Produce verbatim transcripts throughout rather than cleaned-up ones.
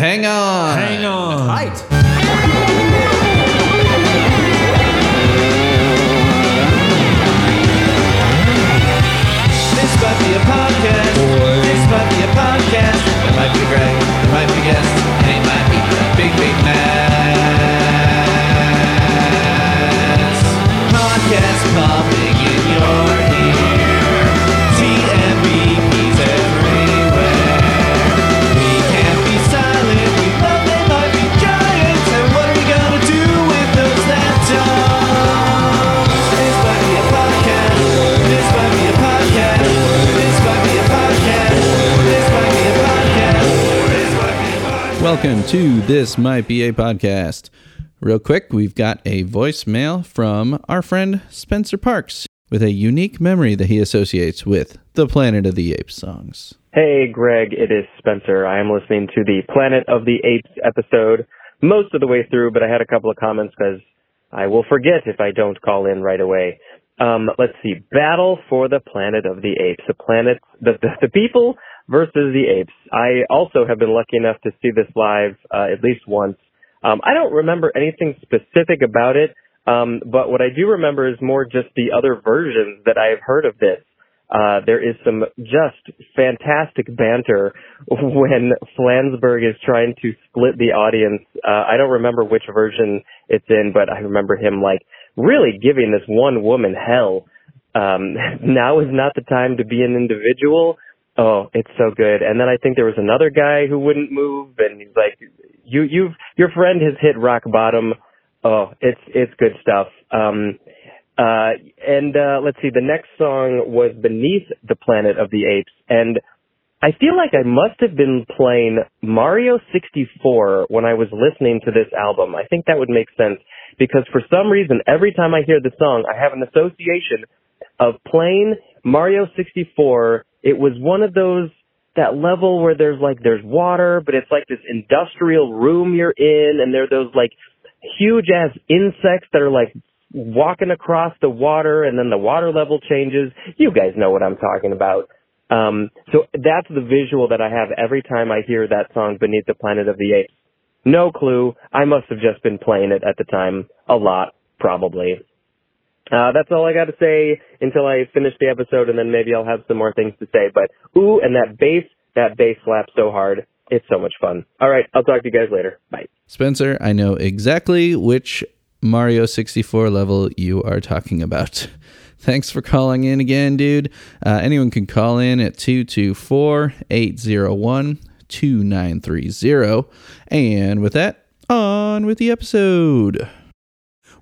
Hang on. Hang on. Height. This might be a podcast. Boy. This might be a podcast. It might be Greg. It might be guest. And it might be a big, big mess. Podcast popping in your ear. T M B Ps everywhere. We can't be silent. We love They Might Be Giants. And what are we gonna do with those that don't? This might be a podcast. Boy. This might be a podcast. Welcome to This Might Be a Podcast. Real quick, we've got a voicemail from our friend Spencer Parks with a unique memory that he associates with the Planet of the Apes songs. Hey, Greg, it is Spencer. I am listening to the Planet of the Apes episode most of the way through, but I had a couple of comments because I will forget if I don't call in right away. Um, let's see. Battle for the Planet of the Apes. The planet, the, the, the people versus the apes. I also have been lucky enough to see this live uh, at least once. Um, I don't remember anything specific about it, um, but what I do remember is more just the other versions that I have heard of this. Uh, there is some just fantastic banter when Flansburgh is trying to split the audience. Uh, I don't remember which version it's in, but I remember him like really giving this one woman hell. Um, now is not the time to be an individual. Oh, it's so good. And then I think there was another guy who wouldn't move, and he's like, "You, you've your friend has hit rock bottom." Oh, it's it's good stuff. Um, uh, and uh, let's see, the next song was "Beneath the Planet of the Apes," and I feel like I must have been playing Mario sixty-four when I was listening to this album. I think that would make sense because for some reason, every time I hear the song, I have an association of playing Mario sixty-four. It was one of those, that level where there's like, there's water, but it's like this industrial room you're in, and there are those like huge ass insects that are like walking across the water, and then the water level changes. You guys know what I'm talking about. Um, so that's the visual that I have every time I hear that song, Beneath the Planet of the Apes. No clue. I must have just been playing it at the time a lot, probably. Uh, that's all I got to say until I finish the episode, and then maybe I'll have some more things to say. But, ooh, and that bass, that bass slaps so hard. It's so much fun. All right, I'll talk to you guys later. Bye. Spencer, I know exactly which Mario sixty-four level you are talking about. Thanks for calling in again, dude. Uh, anyone can call in at two two four, eight oh one, two nine three oh. And with that, on with the episode.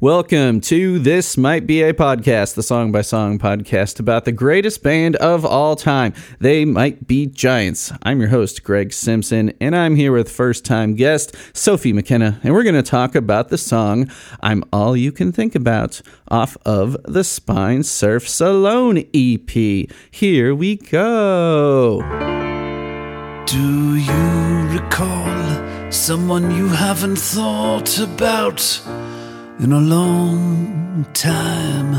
Welcome to This Might Be a Podcast, the song-by-song podcast about the greatest band of all time, They Might Be Giants. I'm your host, Greg Simpson, and I'm here with first-time guest, Sophie McKenna, and we're going to talk about the song I'm All You Can Think About off of the Spine Surfs Alone E P. Here we go. Do you recall someone you haven't thought about in a long time?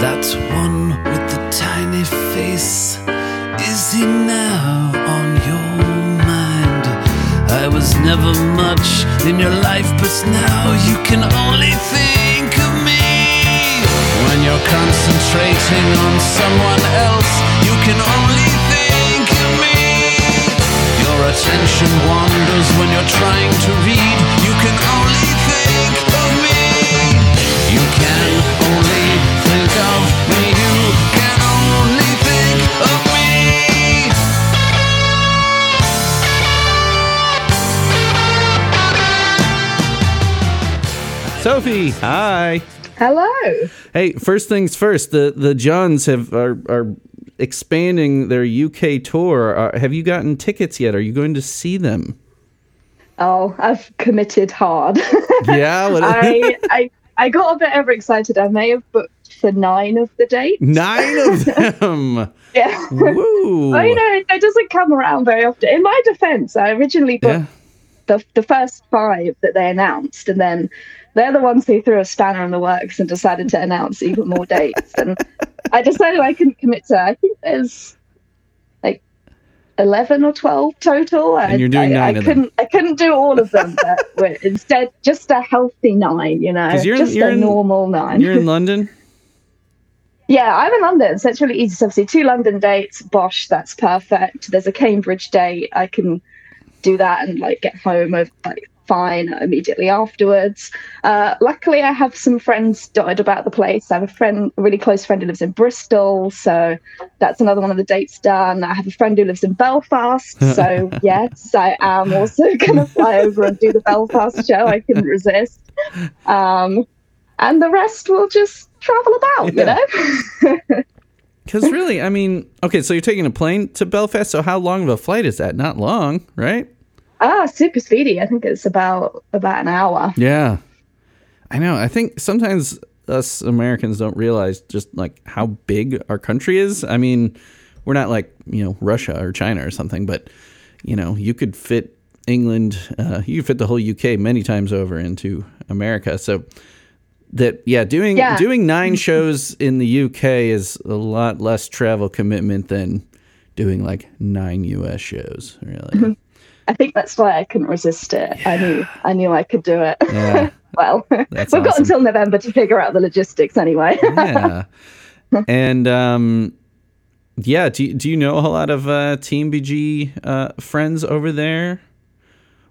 That one with the tiny face, is he now on your mind? I was never much in your life, but now you can only think of me. When you're concentrating on someone else, you can only think of me. Your attention wanders when you're trying to read, you can only think of me. You can only think of me. You can only think of me. Sophie, hi. Hello. Hey, first things first. The the Johns have are are expanding their U K tour. Are, have you gotten tickets yet? Are you going to see them? Oh, I've committed hard. Yeah, well, I, I I got a bit overexcited. I may have booked for nine of the dates. Nine of them? Yeah. Woo. Well, you know, it, it doesn't come around very often. In my defense, I originally booked yeah. the the first five that they announced, and then they're the ones who threw a spanner in the works and decided to announce even more dates. And I decided I couldn't commit to. I think there's eleven or twelve total. And I, you're doing I, nine I of couldn't, them. I couldn't do all of them, but instead just a healthy nine, you know, you're, just you're a in, normal nine. You're in London? Yeah, I'm in London, so it's really easy. So obviously two London dates, bosh, that's perfect. There's a Cambridge date. I can do that and like get home over like fine immediately afterwards. Uh, luckily, I have some friends dotted about the place. I have a friend, a really close friend who lives in Bristol, so that's another one of the dates done. I have a friend who lives in Belfast, so yes, I am also going to fly over and do the Belfast show. I couldn't resist. Um, and the rest will just travel about, yeah. you know? Because really, I mean, okay, so you're taking a plane to Belfast, so how long of a flight is that? Not long, right? Ah, super speedy. I think it's about about an hour. Yeah. I know. I think sometimes us Americans don't realize just like how big our country is. I mean, we're not like, you know, Russia or China or something, but, you know, you could fit England, uh, you could fit the whole U K many times over into America. So that, yeah, doing yeah. doing nine shows in the U K is a lot less travel commitment than doing like nine U S shows, really. I think that's why I couldn't resist it. Yeah. I knew I knew I could do it. Yeah. Well, we've awesome. got until November to figure out the logistics anyway. yeah. And, um, yeah, do, do you know a whole lot of uh, Team B G uh, friends over there?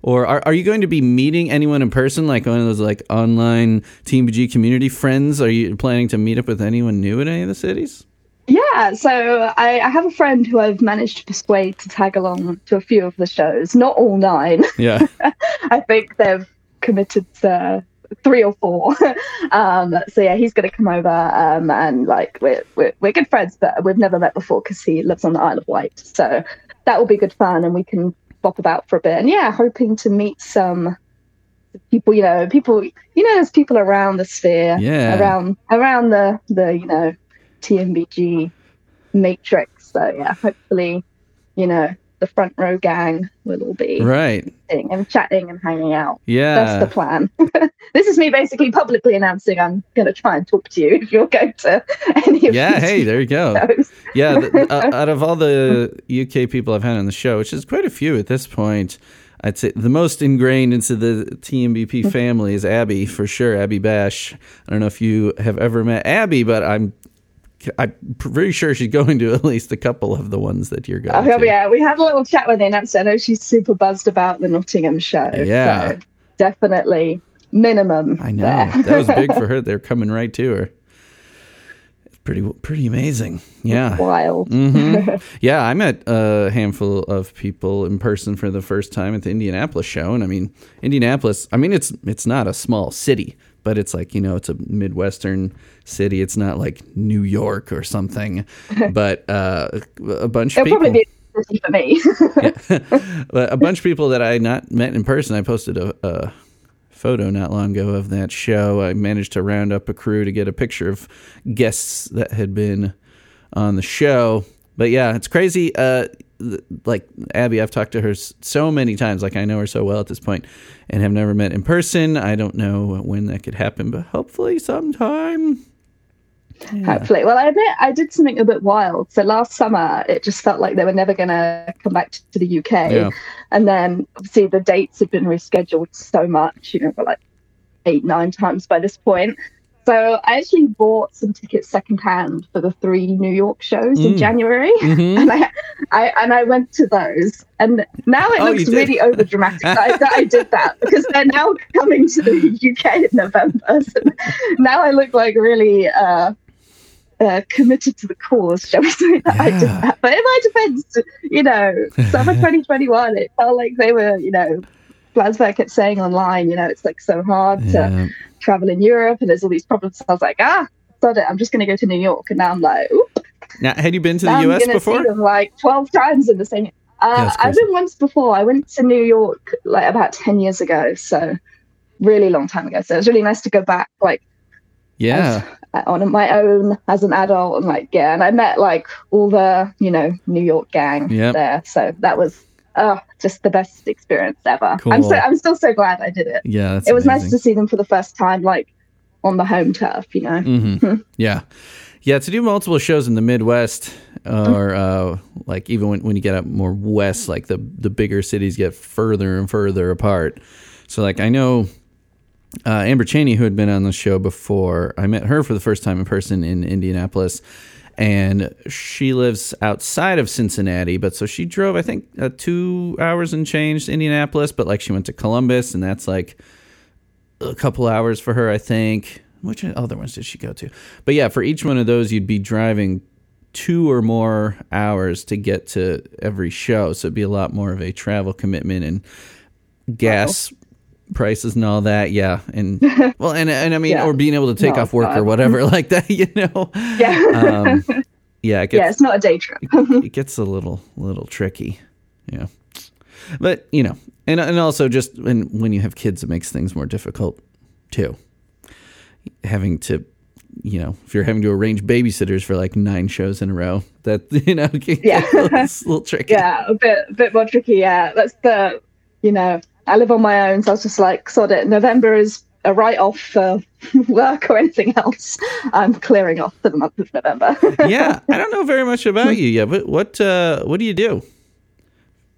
Or are, are you going to be meeting anyone in person, like one of those like online Team B G community friends? Are you planning to meet up with anyone new in any of the cities? Yeah, so I, I have a friend who I've managed to persuade to tag along to a few of the shows. Not all nine. Yeah, I think they've committed to three or four. Um, so yeah, he's going to come over, um, and like we're, we're we're good friends, but we've never met before because he lives on the Isle of Wight. So that will be good fun, and we can bop about for a bit. And yeah, hoping to meet some people. You know, people. You know, there's people around the sphere. Yeah. Around around the the you know. T M B G matrix. So yeah, hopefully, you know, the front row gang will all be right and chatting and hanging out. Yeah, that's the plan. This is me basically publicly announcing I'm gonna try and talk to you if you're going to any of yeah these hey there you go shows. Yeah the, uh, out of all the U K people I've had on the show, which is quite a few at this point, I'd say the most ingrained into the T M B P family is Abby, for sure. Abby Bash. I don't know if you have ever met Abby, but I'm I'm pretty sure she's going to at least a couple of the ones that you're going oh, to. Yeah, we had a little chat with her, and I know she's super buzzed about the Nottingham show. Yeah. So definitely minimum. I know. There. That was big for her. They're coming right to her. Pretty pretty amazing. Yeah. Wild. Mm-hmm. Yeah, I met a handful of people in person for the first time at the Indianapolis show. And I mean, Indianapolis, I mean, it's it's not a small city. But it's like, you know, it's a Midwestern city. It's not like New York or something. But uh, a bunch of people. It'll probably be for me. Yeah. But a bunch of people that I had not met in person. I posted a, a photo not long ago of that show. I managed to round up a crew to get a picture of guests that had been on the show. But yeah, it's crazy. Uh, like Abby, I've talked to her so many times. Like I know her so well at this point, and have never met in person. I don't know when that could happen, but hopefully sometime. Yeah. Hopefully. Well, I admit I did something a bit wild. So last summer, it just felt like they were never going to come back to the U K, yeah. And then obviously the dates had been rescheduled so much. You know, like eight, nine times by this point. So I actually bought some tickets secondhand for the three New York shows mm. in January, mm-hmm. and I, I and I went to those. And now it oh, looks really overdramatic that, I, that I did that, because they're now coming to the U K in November. So now I look like really uh, uh, committed to the cause, shall we say, that yeah. I did that. But in my defense, you know, summer twenty twenty-one, it felt like they were, you know, Flansburgh kept saying online, you know, it's like so hard yeah. to travel in Europe, and there's all these problems. So I was like, ah, sod it, I'm just going to go to New York. And now I'm like, oop. Now, had you been to now the U S I'm before? Them, like twelve times in the same. Uh, I've been once before. I went to New York like about ten years ago, so really long time ago. So it was really nice to go back, like yeah, as, on my own as an adult, and like yeah, and I met like all the you know New York gang yep. there. So that was. Oh, just the best experience ever. Cool. I'm so I'm still so glad I did it. Yeah, that's it was amazing. Nice to see them for the first time, like on the home turf, you know. Mm-hmm. yeah, Yeah, to do multiple shows in the Midwest, uh, or uh, like even when, when you get up more west, like the the bigger cities get further and further apart. So like I know uh, Amber Chaney, who had been on the show before, I met her for the first time in person in Indianapolis, and she lives outside of Cincinnati. But so she drove, I think, uh, two hours and change to Indianapolis, but like she went to Columbus, and that's like a couple hours for her, I think. Which other ones did she go to? But yeah, for each one of those, you'd be driving two or more hours to get to every show. So it'd be a lot more of a travel commitment and gas wow. prices and all that. Yeah. And well, and, and I mean, yeah. or being able to take no, off work God. or whatever like that, you know? Yeah. Um, yeah. It gets, yeah. It's not a day trip. It gets a little, little tricky. Yeah. But, you know, and, and also just when, when you have kids, it makes things more difficult too. Having to, you know, if you're having to arrange babysitters for like nine shows in a row, that, you know, yeah. it's a little tricky. Yeah, a bit, a bit more tricky. Yeah, that's the, you know, I live on my own, so I was just like, sod it. November is a write-off for work or anything else. I'm clearing off for the month of November. Yeah, I don't know very much about you yet, but what, uh, what do you do?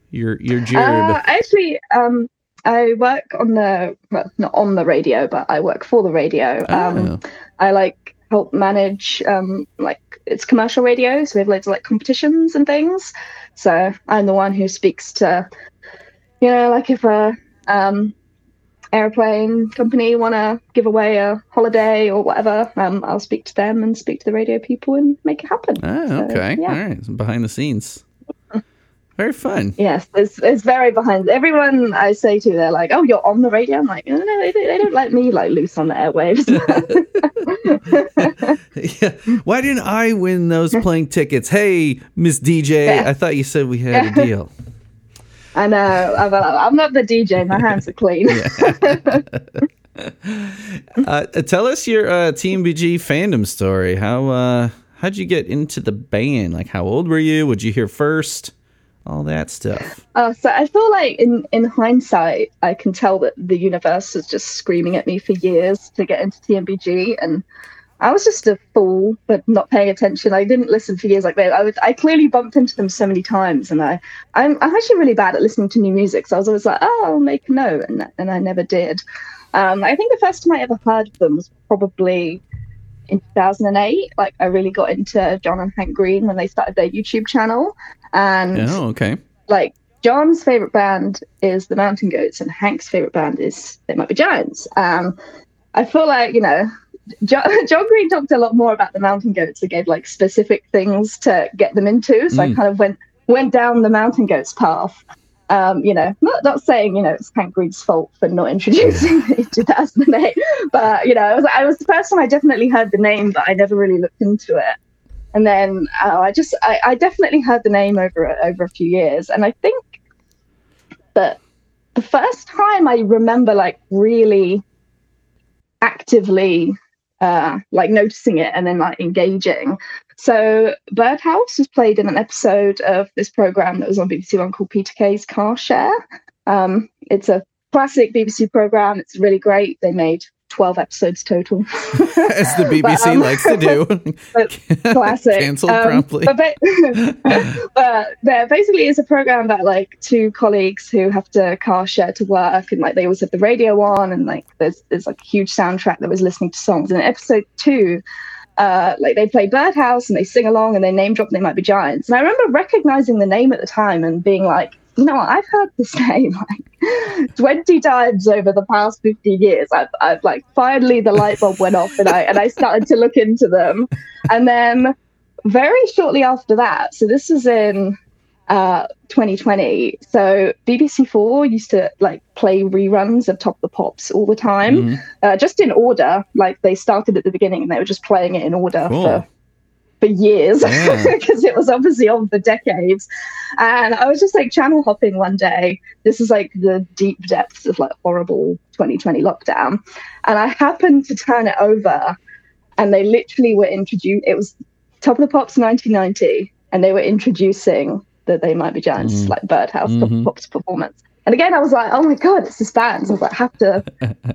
Your, your job? Uh, actually, um. I work on the, well, not on the radio, but I work for the radio. Um, oh. I like help manage, um, like it's commercial radio. So we have loads of like competitions and things. So I'm the one who speaks to, you know, like if a um, airplane company want to give away a holiday or whatever, um, I'll speak to them and speak to the radio people and make it happen. Oh, so, okay. Yeah. All right. So behind the scenes. Very fun. Yes, it's it's very behind. Everyone I say to, they're like, "Oh, you're on the radio." I'm like, "No, no, they, they don't let me like loose on the airwaves." Yeah. Why didn't I win those plane tickets? Hey, Miss D J, yeah. I thought you said we had yeah. a deal. I know. I'm, I'm not the D J. My hands are clean. uh, tell us your uh, T M B G fandom story. How uh, how'd you get into the band? Like, how old were you? Would you hear first? All that stuff. Uh, so I feel like in, in hindsight, I can tell that the universe was just screaming at me for years to get into T M B G. And I was just a fool, but not paying attention. I didn't listen for years like that. I, would, I clearly bumped into them so many times. And I, I'm, I'm actually really bad at listening to new music. So I was always like, oh, I'll make a note. And, and I never did. Um, I think the first time I ever heard of them was probably in two thousand eight. Like I really got into John and Hank Green when they started their YouTube channel. And oh, okay. Like John's favorite band is the Mountain Goats, and Hank's favorite band is They Might Be Giants. Um, I feel like, you know, John, John Green talked a lot more about the Mountain Goats and gave like specific things to get them into. So mm. I kind of went went down the Mountain Goats path. Um, you know, not not saying, you know, it's Hank Green's fault for not introducing me in two thousand eight, but you know, I was I was the first time I definitely heard the name, but I never really looked into it. And then uh, I just, I, I definitely heard the name over, over a few years. And I think that the first time I remember like really actively uh, like noticing it and then like engaging. So Birdhouse was played in an episode of this program that was on B B C One called Peter Kay's Car Share. Um, it's a classic B B C program. It's really great. They made twelve episodes total. As the B B C but, um, likes to do. Classic. Cancelled um, promptly. But, ba- but there basically is a program that like two colleagues who have to car share to work, and like they always have the radio on, and like there's there's like a huge soundtrack that was listening to songs. And in episode two, uh, like they play Birdhouse and they sing along and they name drop They Might Be Giants. And I remember recognizing the name at the time and being like, you know what, I've heard this name like twenty times over the past fifteen years. I've, I've like finally the light bulb went off, and I and I started to look into them. And then very shortly after that, so this is in uh, twenty twenty. So B B C Four used to like play reruns of Top of the Pops all the time, mm-hmm. uh, just in order. Like they started at the beginning and they were just playing it in order cool. for. for years because yeah. it was obviously on for decades. And I was just like channel hopping one day. This is like the deep depths of like horrible twenty twenty lockdown. And I happened to turn it over and they literally were introduced. It was Top of the Pops nineteen ninety and they were introducing that They Might Be Giants, mm-hmm. like Birdhouse, mm-hmm. Top of the Pops performance. And again, I was like, oh my God, it's this band. So I was like, I have to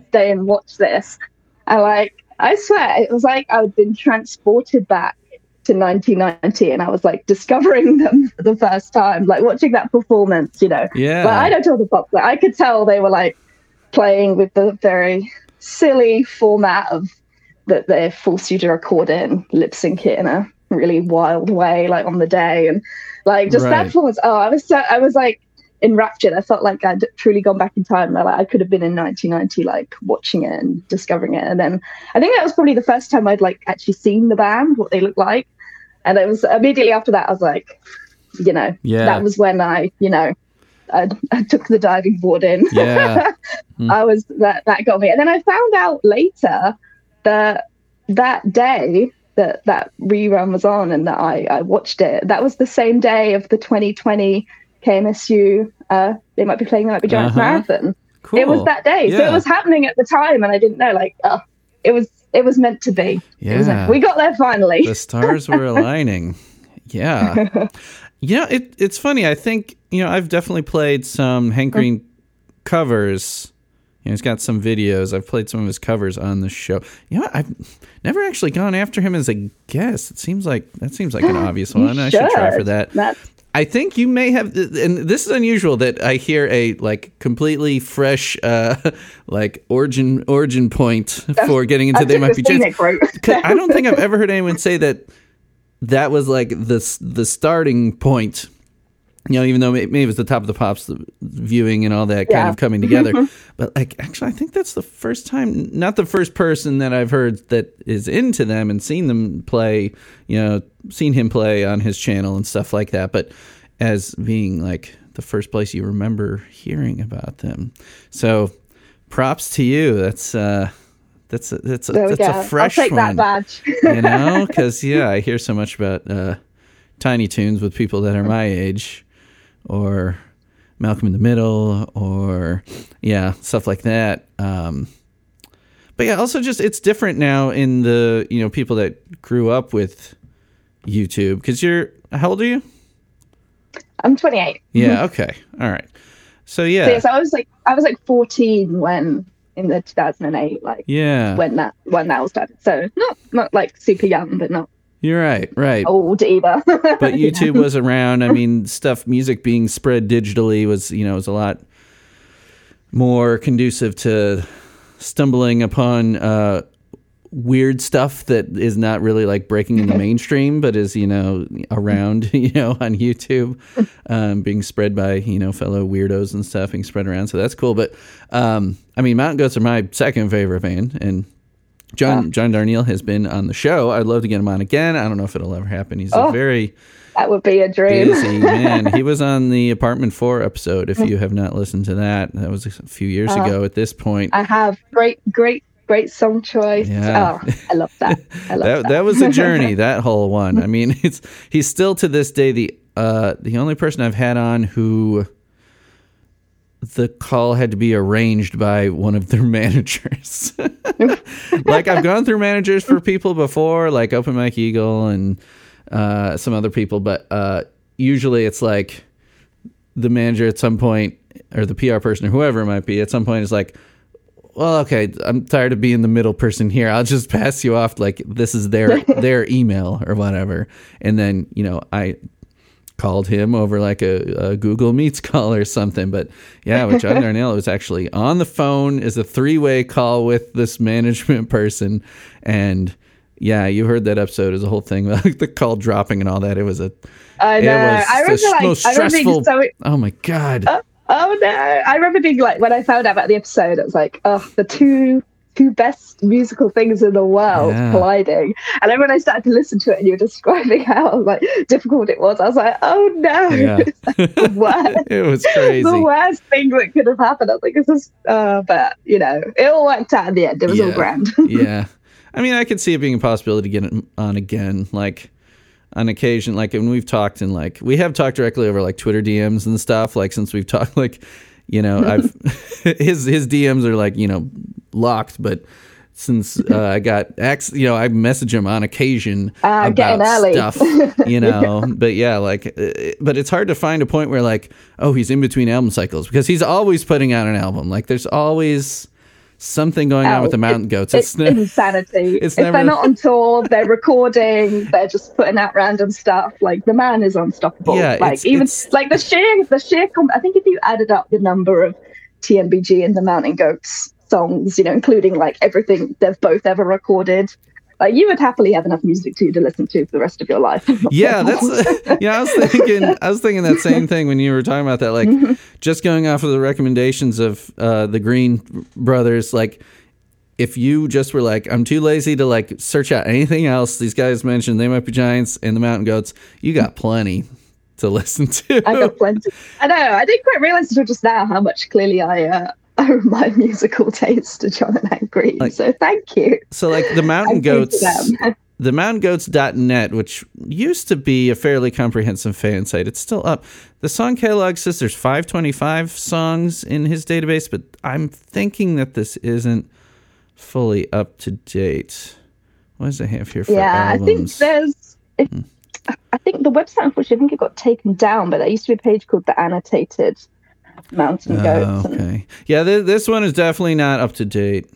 stay and watch this. And like, I swear, it was like I'd been transported back in nineteen ninety, and I was like discovering them for the first time, like watching that performance, you know. Yeah. But I don't tell the pop. Like, I could tell they were like playing with the very silly format of that they force you to record it and lip sync it in a really wild way, like on the day, and like just right. that performance. Oh, I was so I was like enraptured. I felt like I'd truly gone back in time. Like I could have been in nineteen ninety, like watching it and discovering it. And then I think that was probably the first time I'd like actually seen the band, what they looked like. And it was immediately after that, I was like, you know, yeah. that was when I, you know, I, I took the diving board in. Yeah. mm. I was, that, that got me. And then I found out later that that day that that rerun was on and that I, I watched it, that was the same day of the twenty twenty K M S U, uh, They Might Be playing, They Might Be Giants uh-huh. marathon. Cool. It was that day. Yeah. So it was happening at the time and I didn't know, like, oh, it was It was meant to be. Yeah. It was like, we got there finally. The stars were aligning. Yeah. You know, it, it's funny. I think, you know, I've definitely played some Hank Green covers. You know, he's got some videos. I've played some of his covers on the show. You know, I've never actually gone after him as a guest. It seems like, that seems like an obvious one. Should. I should try for that. That's- I think you may have, and this is unusual that I hear a like completely fresh, uh, like origin origin point for getting into They Might Be Giants. I don't think I've ever heard anyone say that that was like the the starting point. You know, even though maybe it was the Top of the Pops, the viewing and all that yeah. kind of coming together. But like, actually, I think that's the first time, not the first person that I've heard that is into them and seen them play, you know, seen him play on his channel and stuff like that. But as being like the first place you remember hearing about them. So props to you. That's, uh, that's, a, that's, a, that's a fresh one. I'll take that badge. You know, because, yeah, I hear so much about uh, Tiny Toons with people that are my age. Or Malcolm in the Middle, or yeah, stuff like that. Um, but yeah, also just it's different now in the, you know, people that grew up with YouTube. Because you're, how old are you? I'm twenty-eight. Yeah. Okay. All right. So yeah. So, yeah, so I was like, I was like fourteen when in the two thousand eight, like yeah, when that when that was done. So not not like super young, but not. You're right, right. Old either. But YouTube yeah. was around. I mean, stuff, music being spread digitally was, you know, was a lot more conducive to stumbling upon uh, weird stuff that is not really like breaking in the mainstream, but is, you know, around, you know, on YouTube, um, being spread by, you know, fellow weirdos and stuff being spread around. So that's cool. But um, I mean, Mountain Goats are my second favorite band, and John yeah. John Darnielle has been on the show. I'd love to get him on again. I don't know if it'll ever happen. He's oh, a very that would be a dream. Busy man. He was on the Apartment Four episode. If you have not listened to that, that was a few years uh, ago. At this point, I have great, great, great song choice. Yeah. Oh, I love that. I love that, that. That was a journey. That whole one. I mean, it's he's still to this day the uh, the only person I've had on who. The call had to be arranged by one of their managers. Like I've gone through managers for people before, like Open Mike Eagle and uh, some other people. But uh, usually it's like the manager at some point or the P R person or whoever it might be at some point is like, well, okay, I'm tired of being the middle person here. I'll just pass you off. Like this is their, their email or whatever. And then, you know, I, called him over like a, a Google Meets call or something. But yeah, with John Darnielle was actually on the phone is a three-way call with this management person. And yeah, you heard that episode is a whole thing about the call dropping and all that. It was a I know. It was I remember, like, most stressful. I remember so, oh my God. Oh, oh no. I remember being like when I found out about the episode, it was like, oh, the two two best musical things in the world yeah. colliding. And then when I started to listen to it and you were describing how like difficult it was, I was like, oh no. Yeah. It was like the worst, it was crazy. The worst thing that could have happened. I was like, this is, uh, but you know, it all worked out in the end. It was yeah. all grand. yeah. I mean, I could see it being a possibility to get it on again. Like on occasion, like when we've talked and like, we have talked directly over like Twitter D Ms and stuff. Like since we've talked, like, you know, I've his his D Ms are like, you know, locked, but since uh, I got access, you know, I message him on occasion uh, about stuff, you know. yeah. But yeah, like, it, but it's hard to find a point where like, oh, he's in between album cycles because he's always putting out an album. Like, there's always something going oh, on with the Mountain Goats. It's, it's ne- insanity. It's never... If they're not on tour, they're recording, they're just putting out random stuff. Like, the man is unstoppable. Yeah, like it's, even it's... like the sheer the sheer com- I think if you added up the number of T M B G and the Mountain Goats songs, you know, including like everything they've both ever recorded, like you would happily have enough music to to listen to for the rest of your life. Yeah, that's uh, yeah. I was thinking, I was thinking that same thing when you were talking about that. Like, mm-hmm. just going off of the recommendations of uh, the Green Brothers, like if you just were like, I'm too lazy to like search out anything else. These guys mentioned They Might Be Giants and the Mountain Goats. You got plenty to listen to. I got plenty. I know. I didn't quite realize until just now how much clearly I. Uh, I owe my musical taste to John and Hank Green, like, so thank you. So, like the Mountain Goats, the mountain goats dot net, which used to be a fairly comprehensive fan site, it's still up. The song catalog says there's five twenty-five songs in his database, but I'm thinking that this isn't fully up to date. What does it have here for yeah, albums? Yeah, I think there's. It, hmm. I think the website, unfortunately, I think it got taken down, but there used to be a page called the Annotated Mountain Goats. Oh, okay. Yeah, th- this one is definitely not up to date.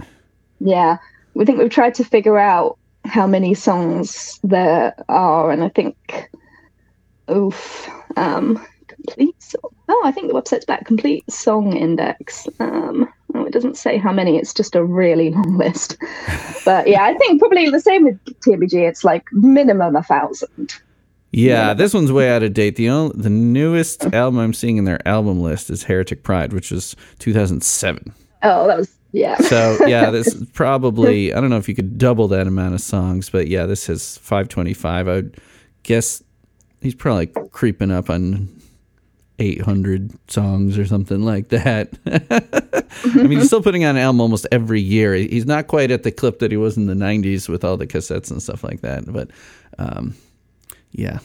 Yeah. We think we've tried to figure out how many songs there are, and I think, oof, um, complete song. Oh, I think the website's back. Complete song index. Um, oh, it doesn't say how many. It's just a really long list. But yeah, I think probably the same with T M B G. It's like minimum a thousand. Yeah, this one's way out of date. The only, the newest album I'm seeing in their album list is Heretic Pride, which was two thousand seven. Oh, that was, yeah. So, yeah, this is probably, I don't know if you could double that amount of songs, but yeah, this is five twenty-five. I would guess he's probably creeping up on eight hundred songs or something like that. I mean, he's still putting out an album almost every year. He's not quite at the clip that he was in the nineties with all the cassettes and stuff like that, but... um yeah.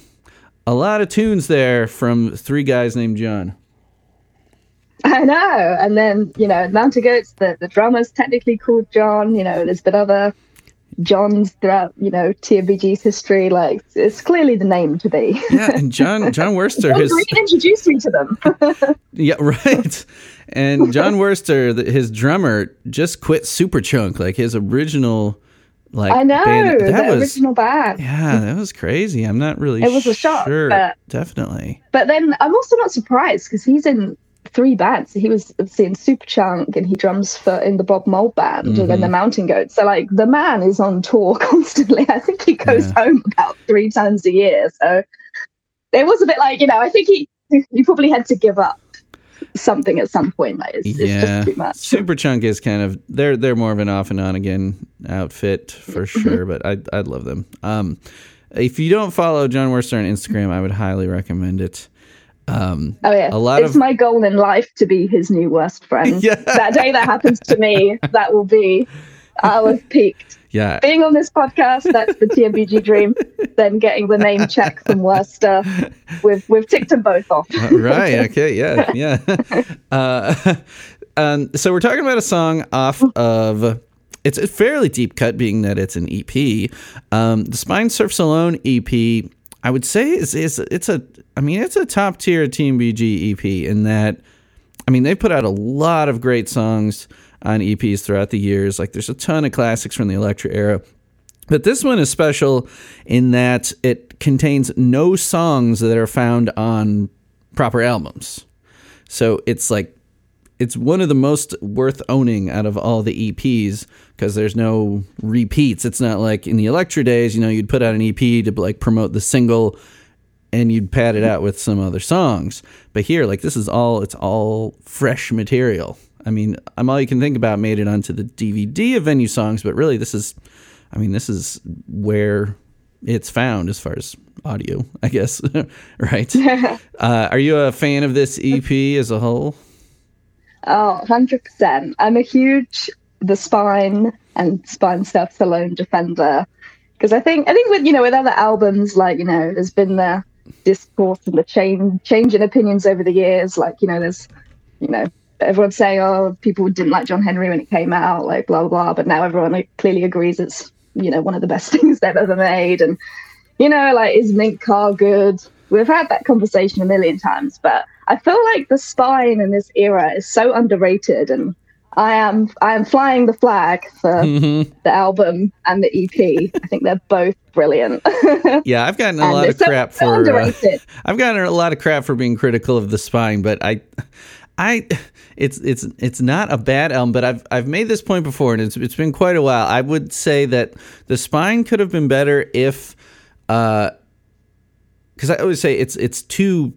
A lot of tunes there from three guys named John. I know. And then, you know, Mountain Goats, the, the drummer's technically called John. You know, there's been other Johns throughout, you know, T M B G's history. Like, it's clearly the name to be. Yeah, and John John Wurster. John his... Green introduced me to them. Yeah, right. And John Wurster, the, his drummer, just quit Superchunk. Like, his original... Like I know band. That the was, original band. Yeah, that was crazy. I'm not really. It was a shock, sure, but definitely. But then I'm also not surprised because he's in three bands. He was in Superchunk, and he drums for in the Bob Mould band, mm-hmm. and then the Mountain Goats. So like the man is on tour constantly. I think he goes yeah. home about three times a year. So it was a bit like, you know, I think he he probably had to give up something at some point. Like it's, yeah. it's just too much. Superchunk is kind of they're they're more of an off and on again outfit for sure, but I I love them. Um, if you don't follow John Wurster on Instagram, I would highly recommend it. Um, oh yeah, a lot it's of... my goal in life to be his new worst friend. Yeah. That day that happens to me, that will be our peak. Yeah, being on this podcast, that's the T M B G dream. Then getting the name check from Worcester, we've we've ticked them both off. Right? Okay. Yeah. Yeah. Uh, um, so we're talking about a song off of. It's a fairly deep cut, being that it's an E P. Um, the Spine Surfs Alone E P, I would say, is is it's a. I mean, it's a top tier T M B G E P in that. I mean, they put out a lot of great songs on E Ps throughout the years. Like there's a ton of classics from the Elektra era, but this one is special in that it contains no songs that are found on proper albums. So it's like, it's one of the most worth owning out of all the E Ps because there's no repeats. It's not like in the Elektra days, you know, you'd put out an E P to like promote the single and you'd pad it out with some other songs. But here, like this is all, it's all fresh material. I mean, I'm All You Can Think About made it onto the D V D of Venue Songs, but really this is, I mean, this is where it's found as far as audio, I guess, right? uh, are you a fan of this E P as a whole? Oh, one hundred percent. I'm a huge The Spine and Spine Surfs Alone defender, because I think, I think with, you know, with other albums, like, you know, there's been the discourse and the change, change in opinions over the years, like, you know, there's, you know, everyone's saying, oh, people didn't like John Henry when it came out, like blah, blah, blah. But now everyone like, clearly agrees it's, you know, one of the best things they've ever made. And, you know, like, is Mink Car good? We've had that conversation a million times, but I feel like The Spine in this era is so underrated. And I am I am flying the flag for mm-hmm. the album and the E P. I think they're both brilliant. Yeah, I've gotten a lot of so crap for uh, I've gotten a lot of crap for being critical of The Spine, but I I it's it's it's not a bad album, but I've I've made this point before, and it's it's been quite a while. I would say that The Spine could have been better if uh cuz I always say it's it's too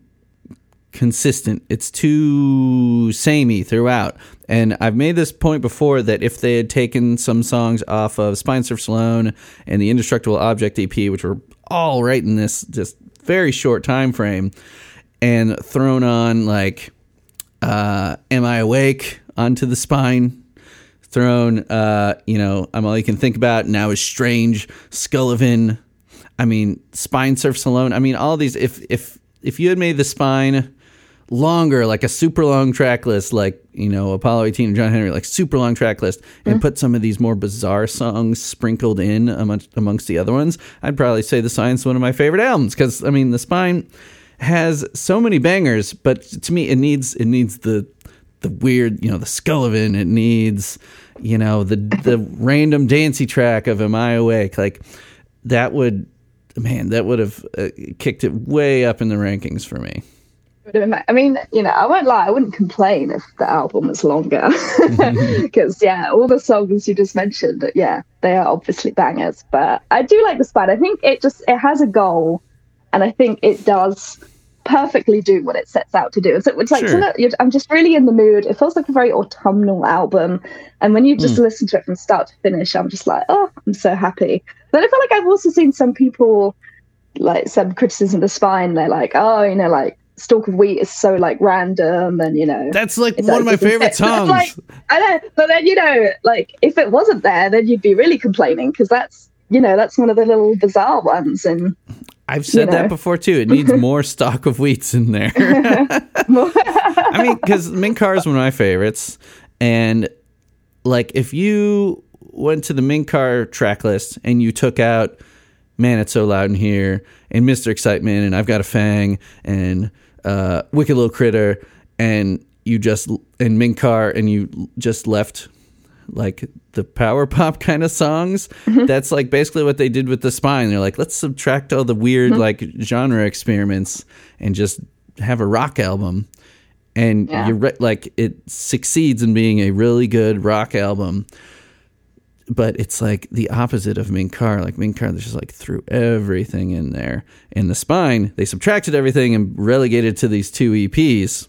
consistent, it's too samey throughout, and I've made this point before that if they had taken some songs off of Spine Surfs Alone and the Indestructible Object E P, which were all right in this just very short time frame, and thrown on like uh Am I Awake onto The Spine, thrown uh you know I'm All You Can Think About, Now Is Strange, Skullivan, I mean Spine Surfs Alone, I mean all these, if if if you had made The Spine longer, like a super long track list, like, you know, Apollo eighteen and John Henry, like super long track list, and mm-hmm. put some of these more bizarre songs sprinkled in amongst, amongst the other ones, I'd probably say The Spine's one of my favorite albums, because I mean The Spine has so many bangers, but to me it needs it needs the the weird, you know, the Skullivan, it needs, you know, the the random dancey track of Am I Awake, like that would man that would have uh, kicked it way up in the rankings for me. I mean, you know, I won't lie, I wouldn't complain if the album was longer, because yeah, all the songs you just mentioned, yeah, they are obviously bangers. But I do like The Spine. I think it just it has a goal, and I think it does perfectly do what it sets out to do. So it's like sure. so look, you're, I'm just really in the mood. It feels like a very autumnal album, and when you just mm. listen to it from start to finish, I'm just like, oh, I'm so happy. But I feel like I've also seen some people, like some criticism of The Spine. They're like, oh, you know, like Stalk of Wheat is so like random, and you know that's like one like, of my favorite songs. Like, I know, but then you know, like if it wasn't there, then you'd be really complaining, because that's you know that's one of the little bizarre ones. And I've said you know. that before too. It needs more Stalk of Wheats in there. I mean, because Mink Car is one of my favorites, and like if you went to the Mink Car track list and you took out Man It's So Loud in Here and Mister Excitement and I've Got a Fang and Uh, Wicked Little Critter, and you just and Mink Car, and you just left like the power pop kind of songs. Mm-hmm. That's like basically what they did with The Spine. They're like, let's subtract all the weird mm-hmm. like genre experiments and just have a rock album. And yeah. you're re- like it succeeds in being a really good rock album. But it's like the opposite of Mink Car. Like Mink Car, they just like threw everything in there. In The Spine, they subtracted everything and relegated to these two E Ps.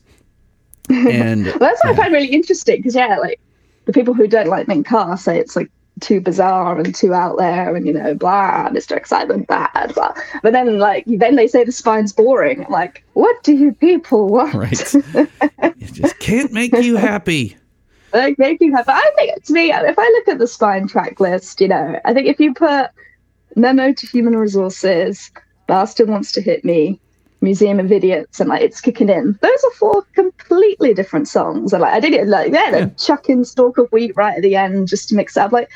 And well, that's what yeah. I find really interesting, because yeah, like the people who don't like Mink Car say it's like too bizarre and too out there, and you know, blah, Mister Excitement, bad, blah. But then, like, then they say The Spine's boring. I'm like, what do you people want? Right? It just can't make you happy. Like making her, but I think to me, if I look at The Spine track list, you know, I think if you put Memo to Human Resources, Bastard Wants to Hit Me, Museum of Idiots, and like It's Kicking In, those are four completely different songs. And like I did it like yeah, yeah. chuck in Stalk of Wheat right at the end just to mix it up. Like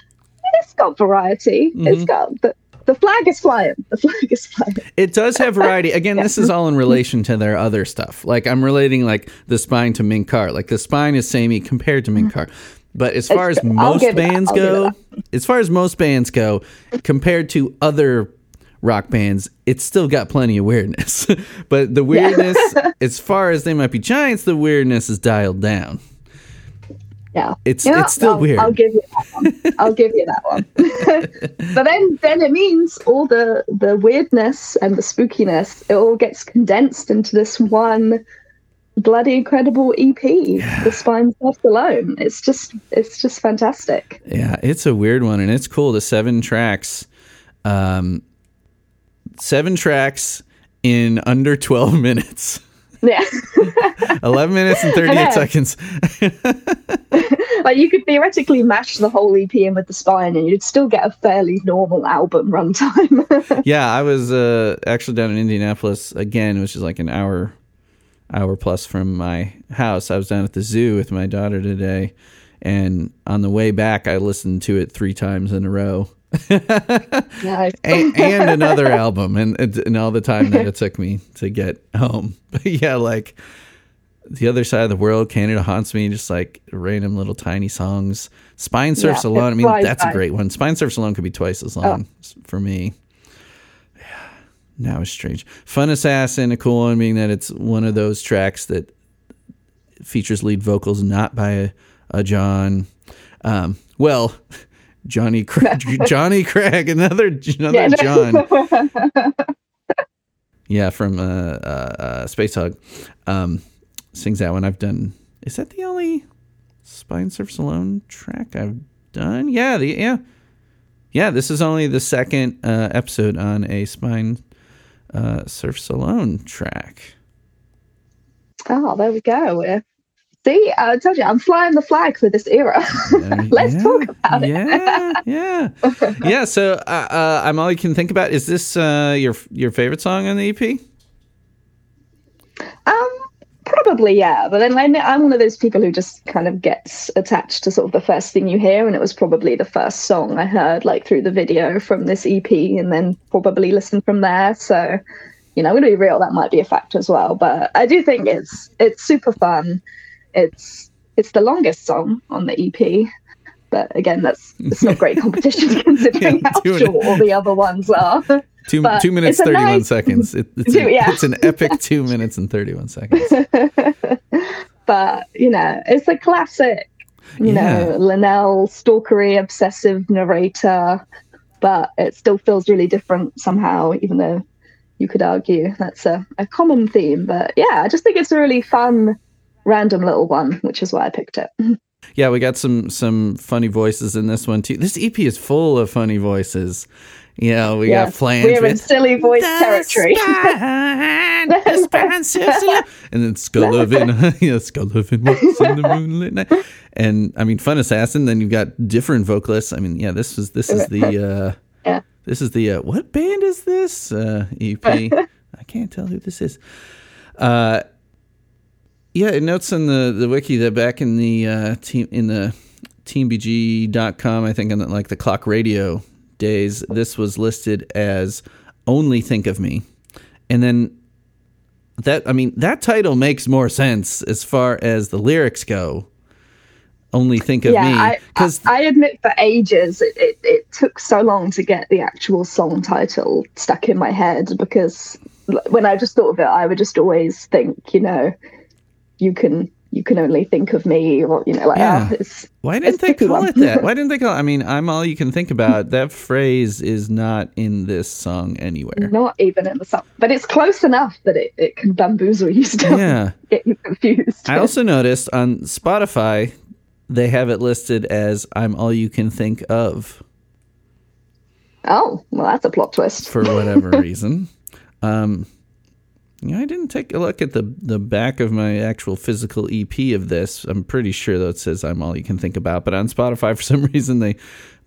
it's got variety. Mm-hmm. It's got the the flag is flying. The flag is flying. It does have variety. Again, yeah. this is all in relation to their other stuff. Like I'm relating like The Spine to Mink Car. Like The Spine is samey compared to Mink Car. But as far it's, as most bands go, as far as most bands go, compared to other rock bands, it's still got plenty of weirdness. But the weirdness, yeah. as far as They Might Be Giants, the weirdness is dialed down. Yeah, it's you know, it's still I'll, weird. I'll give you that one. I'll give you that one. But then, then it means all the, the weirdness and the spookiness, it all gets condensed into this one bloody incredible E P. Yeah. The Spine Surfs Alone. It's just it's just fantastic. Yeah, it's a weird one, and it's cool. The seven tracks, um, seven tracks in under twelve minutes. Yeah. eleven minutes and thirty-eight yeah. seconds. Like you could theoretically mash the whole E P in with The Spine and you'd still get a fairly normal album runtime. Yeah, I was uh, actually down in Indianapolis again, which is like an hour hour plus from my house. I was down at the zoo with my daughter today, and on the way back I listened to it three times in a row. and, and another album, and, and all the time that it took me to get home. But yeah, like the other side of the world, Canada haunts me, just like random little tiny songs. Spine Surfs yeah, Alone. I mean, that's a great one. Spine Surfs Alone could be twice as long oh. for me. Yeah, now it's strange. Fun Assassin, a cool one, being that it's one of those tracks that features lead vocals not by a, a John. Um, well, Johnny Craig, Johnny Craig, another another John. Yeah, from uh, uh, uh, Space Hog. Um, sings that one. I've done. Is that the only Spine Surfs Alone track I've done? Yeah, the yeah, yeah. This is only the second uh, episode on a Spine uh, Surfs Alone track. Oh, there we go. See, I told you, I'm flying the flag for this era. Uh, Let's yeah, talk about yeah, it. yeah, yeah, yeah. So, uh, uh, I'm all you can think about. Is this uh, your your favorite song on the E P? Um. Probably, yeah. But then I'm one of those people who just kind of gets attached to sort of the first thing you hear, and it was probably the first song I heard, like, through the video from this E P, and then probably listened from there. So, you know, I'm going to be real, that might be a factor as well. But I do think it's it's super fun. It's it's the longest song on the E P. But, again, that's it's not great competition considering yeah, how short it. all the other ones are. Two, two minutes, thirty-one nice, seconds. It, it's, two, a, yeah. it's an epic two minutes and thirty-one seconds. But, you know, it's a classic, you yeah. know, Linnell, stalkery, obsessive narrator. But it still feels really different somehow, even though you could argue that's a, a common theme. But, yeah, I just think it's a really fun, random little one, which is why I picked it. Yeah, we got some some funny voices in this one, too. This E P is full of funny voices. Yeah, we yes, got plans. We're in silly voice the territory. Spine, the spine surfs alone. And then Skullovin. yeah, Skullovin walks in the moonlit night. And, I mean, Fun Assassin. Then you've got different vocalists. I mean, yeah, this is this is the, uh, yeah. this is the uh, what band is this uh, E P? I can't tell who this is. Uh, yeah, it notes in the, the wiki that back in the uh, team in the team b g dot com, I think, on the, like the Clock Radio days, this was listed as Only Think of Me, and then that I mean that title makes more sense as far as the lyrics go. Only Think of yeah, Me, because I, I, I admit for ages it, it, it took so long to get the actual song title stuck in my head, because when I just thought of it, I would just always think, you know, you can you can only think of me, or, you know, like, yeah. oh, it's, why didn't it's they call one. it that? Why didn't they call it? I mean, I'm all you can think about. That phrase is not in this song anywhere. Not even in the song, but it's close enough that it, it can bamboozle you still. Yeah. Get you confused. I also noticed on Spotify, they have it listed as I'm all you can think of. Oh, well, that's a plot twist. For whatever reason. Um, Yeah, I didn't take a look at the the back of my actual physical E P of this. I'm pretty sure, though, it says I'm all you can think about. But on Spotify, for some reason, they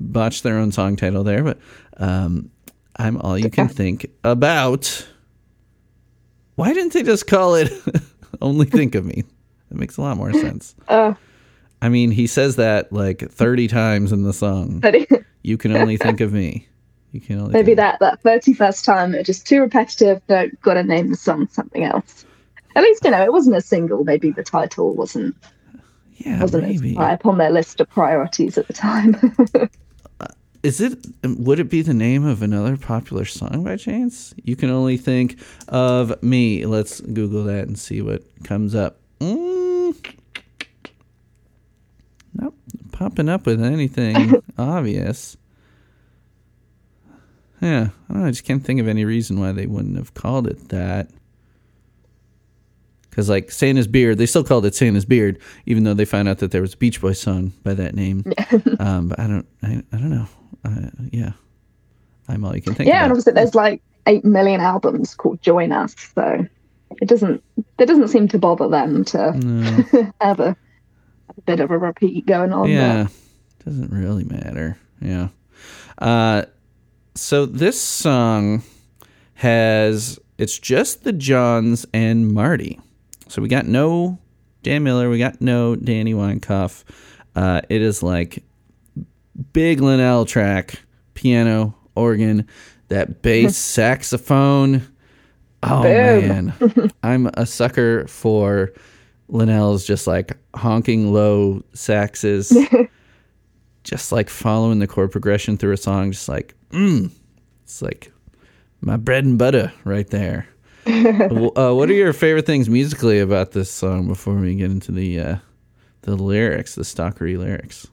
botched their own song title there. But um, I'm all you can think about. Why didn't they just call it Only Think of Me? That makes a lot more sense. Uh, I mean, he says that like thirty times in the song. You can only think of me. You can only Maybe that, that thirty-first time, it just too repetitive. No, gotta name the song something else. At least, you know, it wasn't a single. Maybe the title wasn't, yeah, wasn't maybe. high upon their list of priorities at the time. uh, is it? Would it be the name of another popular song by chance? You can only think of me. Let's Google that and see what comes up. Mm. Nope, popping up with anything obvious. Yeah, I don't know, I just can't think of any reason why they wouldn't have called it that. Because, like, Santa's Beard, they still called it Santa's Beard, even though they found out that there was a Beach Boys song by that name. um, but I don't, I, I don't know. Uh, yeah, I'm all you can think. Yeah, about. And obviously there's like eight million albums called Join Us, so it doesn't, it doesn't seem to bother them to no. have a, a bit of a repeat going on. Yeah, there. Doesn't really matter. Yeah. Uh, So this song has, it's just the Johns and Marty. So we got no Dan Miller, we got no Danny Weinkoff. Uh, it is like big Linnell track, piano, organ, that bass, saxophone. Oh, Boom. man. I'm a sucker for Linnell's just like honking low saxes, just like following the chord progression through a song, just like, mm. It's like my bread and butter right there. uh, what are your favorite things musically about this song before we get into the uh, the lyrics, the stalkery lyrics?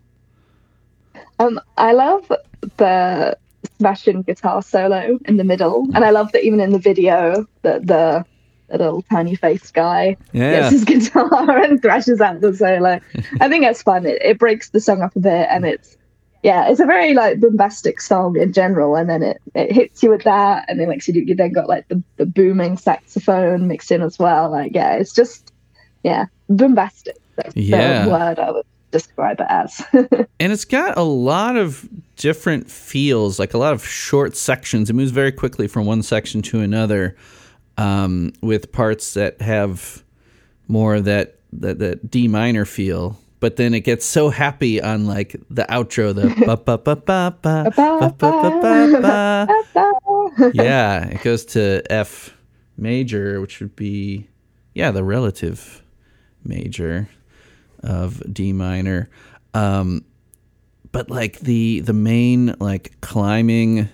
Um, I love the Sebastian guitar solo in the middle, and I love that even in the video that the the little tiny faced guy yeah. gets his guitar and thrashes out the solo. I think that's fun. It, it breaks the song up a bit, and it's yeah, it's a very like bombastic song in general, and then it, it hits you with that, and then like so you, you then got like the, the booming saxophone mixed in as well. Like yeah, it's just yeah, bombastic. That's yeah. the word I would describe it as. And it's got a lot of different feels, like a lot of short sections. It moves very quickly from one section to another, um, with parts that have more of that that, that D minor feel. But then it gets so happy on like the outro, the ba ba ba ba ba ba ba ba. Yeah, it goes to F major, which would be yeah the relative major of D minor. Um, but like the the main like climbing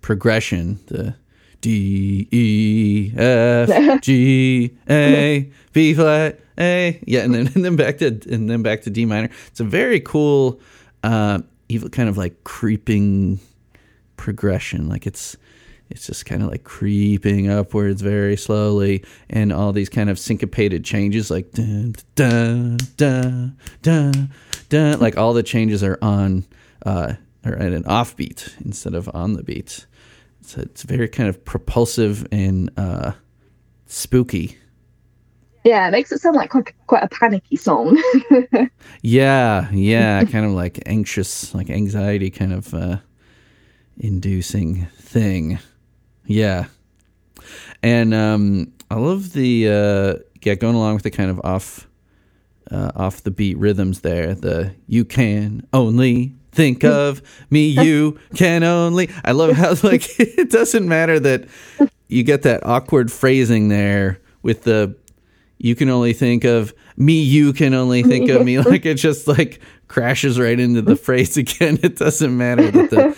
progression, the D E F G A B flat. Hey, yeah, and then and then back to and then back to D minor. It's a very cool, uh, evil kind of like creeping progression. Like it's it's just kind of like creeping upwards very slowly, and all these kind of syncopated changes, like dun dun dun dun dun. Like all the changes are on uh, are at an off beat instead of on the beat. So it's very kind of propulsive and uh, spooky. Yeah, it makes it sound like quite, quite a panicky song. yeah, yeah, kind of like anxious, like anxiety kind of uh, inducing thing. Yeah. And um, I love the, uh, yeah, going along with the kind of off uh, off the beat rhythms there, the you can only think of me, you can only. I love how like it doesn't matter that you get that awkward phrasing there with the you can only think of me, you can only think of me. Like it just like crashes right into the phrase again. It doesn't matter that the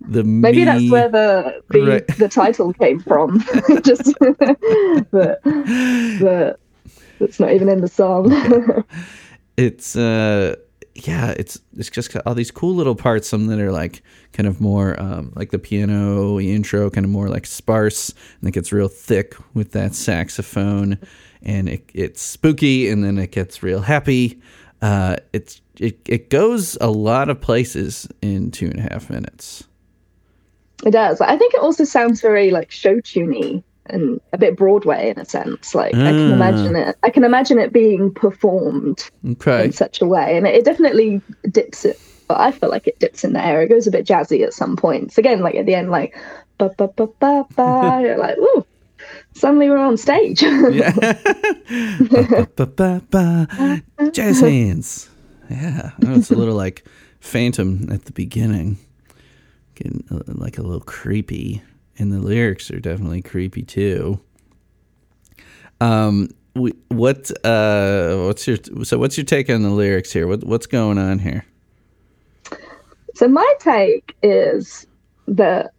the maybe me, that's where the the, right. the title came from. Just the the that's not even in the song. It's uh yeah, it's it's just got all these cool little parts, some that are like kind of more um, like the piano intro, kind of more like sparse, and it gets real thick with that saxophone. And it, it's spooky, and then it gets real happy. Uh, it's it, it goes a lot of places in two and a half minutes. It does. I think it also sounds very like show tuney and a bit Broadway in a sense. Like ah. I can imagine it. I can imagine it being performed okay. in such a way, and it, it definitely dips it. But I feel like it dips in the air. It goes a bit jazzy at some points. Again, like at the end, like ba ba ba ba ba. You're like ooh. Suddenly we're on stage. Yeah. ba, ba, ba, ba, ba. Jazz hands. Yeah. Oh, it's a little like Phantom at the beginning. Getting uh, like a little creepy. And the lyrics are definitely creepy too. Um, we, what, uh, what's your, so what's your take on the lyrics here? What, what's going on here? So my take is that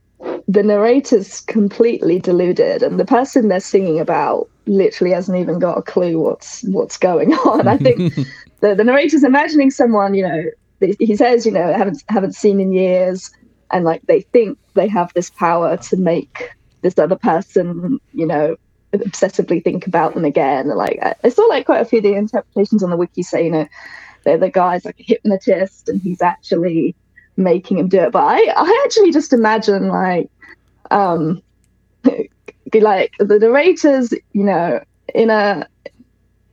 the narrator's completely deluded, and the person they're singing about literally hasn't even got a clue what's what's going on. I think the, the narrator's imagining someone, you know, he says, you know, haven't haven't seen in years, and like they think they have this power to make this other person, you know, obsessively think about them again. Like I saw like quite a few of the interpretations on the wiki say, you know, they're the guy's like a hypnotist, and he's actually making him do it. But I, I actually just imagine like um like the narrators, you know, in a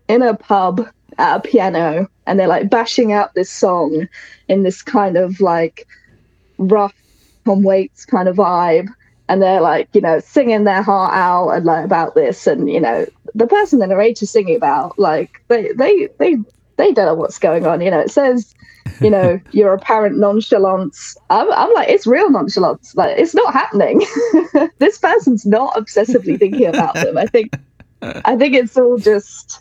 in a pub at a piano, and they're like bashing out this song in this kind of like rough Tom Waits kind of vibe, and they're like, you know, singing their heart out and like about this, and you know, the person the narrator's singing about, like they they they they don't know what's going on. You know, it says, you know, your apparent nonchalance. I'm, I'm like, it's real nonchalance. Like, it's not happening. This person's not obsessively thinking about them. I think, I think it's all just,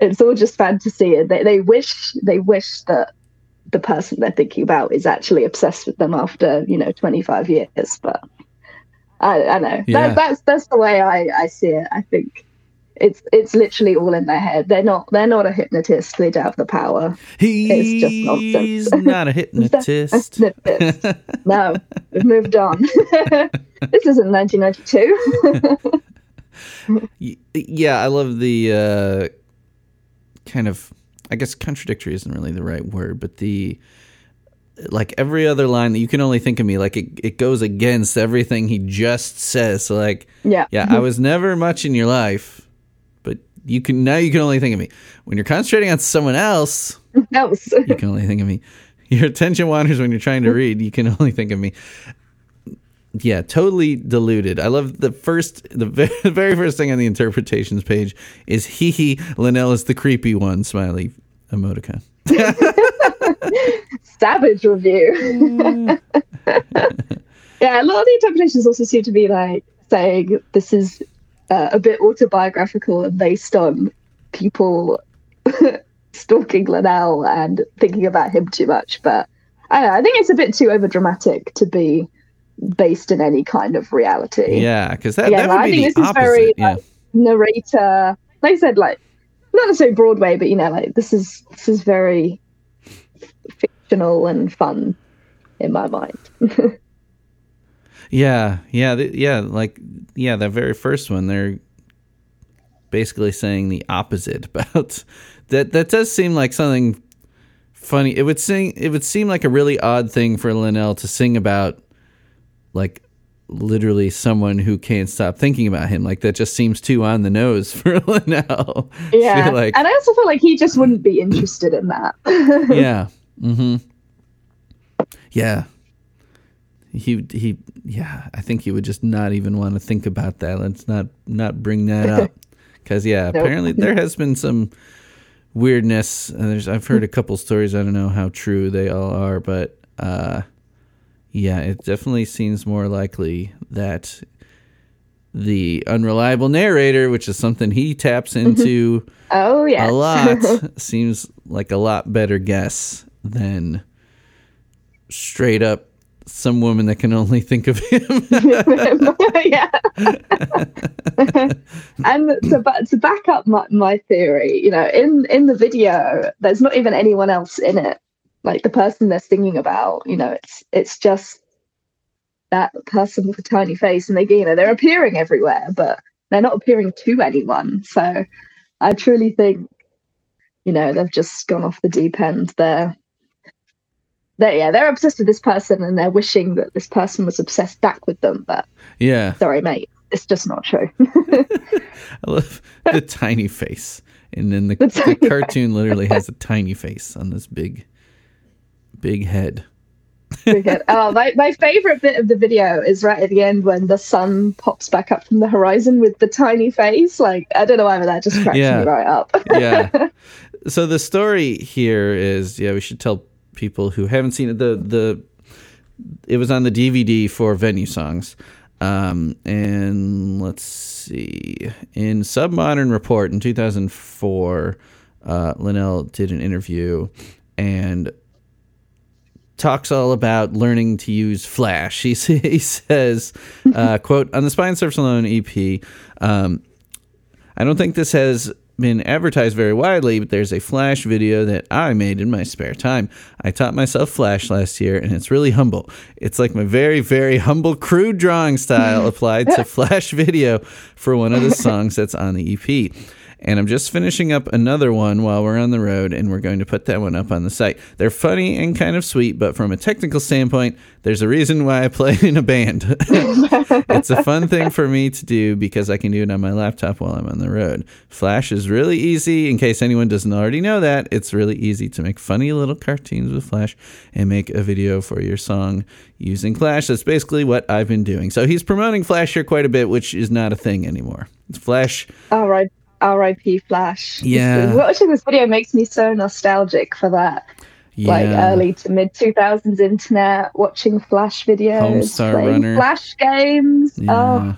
it's all just fantasy. And they, they wish they wish that the person they're thinking about is actually obsessed with them after, you know, twenty-five years. But I, I know yeah. that, that's that's the way I, I see it. I think it's it's literally all in their head. They're not they're not a hypnotist. They don't have the power. He's it's just nonsense. He's not a hypnotist. a hypnotist. No, we've moved on. This isn't nineteen ninety-two. Yeah, I love the uh, kind of, I guess contradictory isn't really the right word, but the, like, every other line that you can only think of me, like, it, it goes against everything he just says. So, like, yeah, yeah, I was never much in your life, but you can, now you can only think of me. When you're concentrating on someone else, else. you can only think of me. Your attention wanders when you're trying to read. You can only think of me. Yeah, totally diluted. I love the first, the very first thing on the interpretations page is hee hee, Linnell is the creepy one, smiley emoticon. Savage review. Yeah, a lot of the interpretations also seem to be like saying this is uh, a bit autobiographical and based on people stalking Linnell and thinking about him too much. But I don't know, I think it's a bit too overdramatic to be based in any kind of reality. Yeah, because that, yeah, that would like, be I think the this opposite. Is very yeah. like, narrator. Like I said, like not necessarily Broadway, but you know, like this is this is very fictional and fun in my mind. yeah, yeah, th- yeah. Like yeah, that very first one, they're basically saying the opposite about that. That does seem like something funny. It would sing. It would seem like a really odd thing for Linnell to sing about. Like literally someone who can't stop thinking about him. Like that just seems too on the nose for Linnell. Yeah. Like, and I also feel like he just wouldn't be interested in that. yeah. Mm-hmm. Yeah. He, he, yeah, I think he would just not even want to think about that. Let's not, not bring that up. Cause yeah, nope. Apparently there has been some weirdness. And there's, I've heard a couple stories. I don't know how true they all are, but, uh, yeah, it definitely seems more likely that the unreliable narrator, which is something he taps into oh, yeah. a lot, seems like a lot better guess than straight up some woman that can only think of him. yeah. And to, to back up my, my theory, you know, in, in the video, there's not even anyone else in it. Like the person they're singing about, you know, it's it's just that person with a tiny face, and they, you know, they're appearing everywhere, but they're not appearing to anyone. So I truly think, you know, they've just gone off the deep end. They're, they're yeah, they're obsessed with this person, and they're wishing that this person was obsessed back with them. But yeah, sorry, mate, it's just not true. I love the tiny face, and then the, the, the cartoon literally has a tiny face on this big. Big head. Big head. Oh, my, my favorite bit of the video is right at the end when the sun pops back up from the horizon with the tiny face. Like, I don't know why, but that just cracks yeah. me right up. yeah. So the story here is, yeah, we should tell people who haven't seen it. The the it was on the D V D for Venue Songs. Um, and let's see. In Submodern Report in two thousand four, uh, Linnell did an interview and talks all about learning to use Flash. He, he says, uh, quote, on the Spine Surfs Alone E P, um, I don't think this has been advertised very widely, but there's a Flash video that I made in my spare time. I taught myself Flash last year, and it's really humble. It's like my very, very humble crude drawing style applied to Flash video for one of the songs that's on the E P. And I'm just finishing up another one while we're on the road, and we're going to put that one up on the site. They're funny and kind of sweet, but from a technical standpoint, there's a reason why I play in a band. It's a fun thing for me to do because I can do it on my laptop while I'm on the road. Flash is really easy. In case anyone doesn't already know that, it's really easy to make funny little cartoons with Flash and make a video for your song using Flash. That's basically what I've been doing. So he's promoting Flash here quite a bit, which is not a thing anymore. It's Flash. All right. R I P Flash. Yeah. Watching this video makes me so nostalgic for that. Yeah. Like early to mid two thousands internet, watching Flash videos, Homestar Runner, Flash games. Yeah.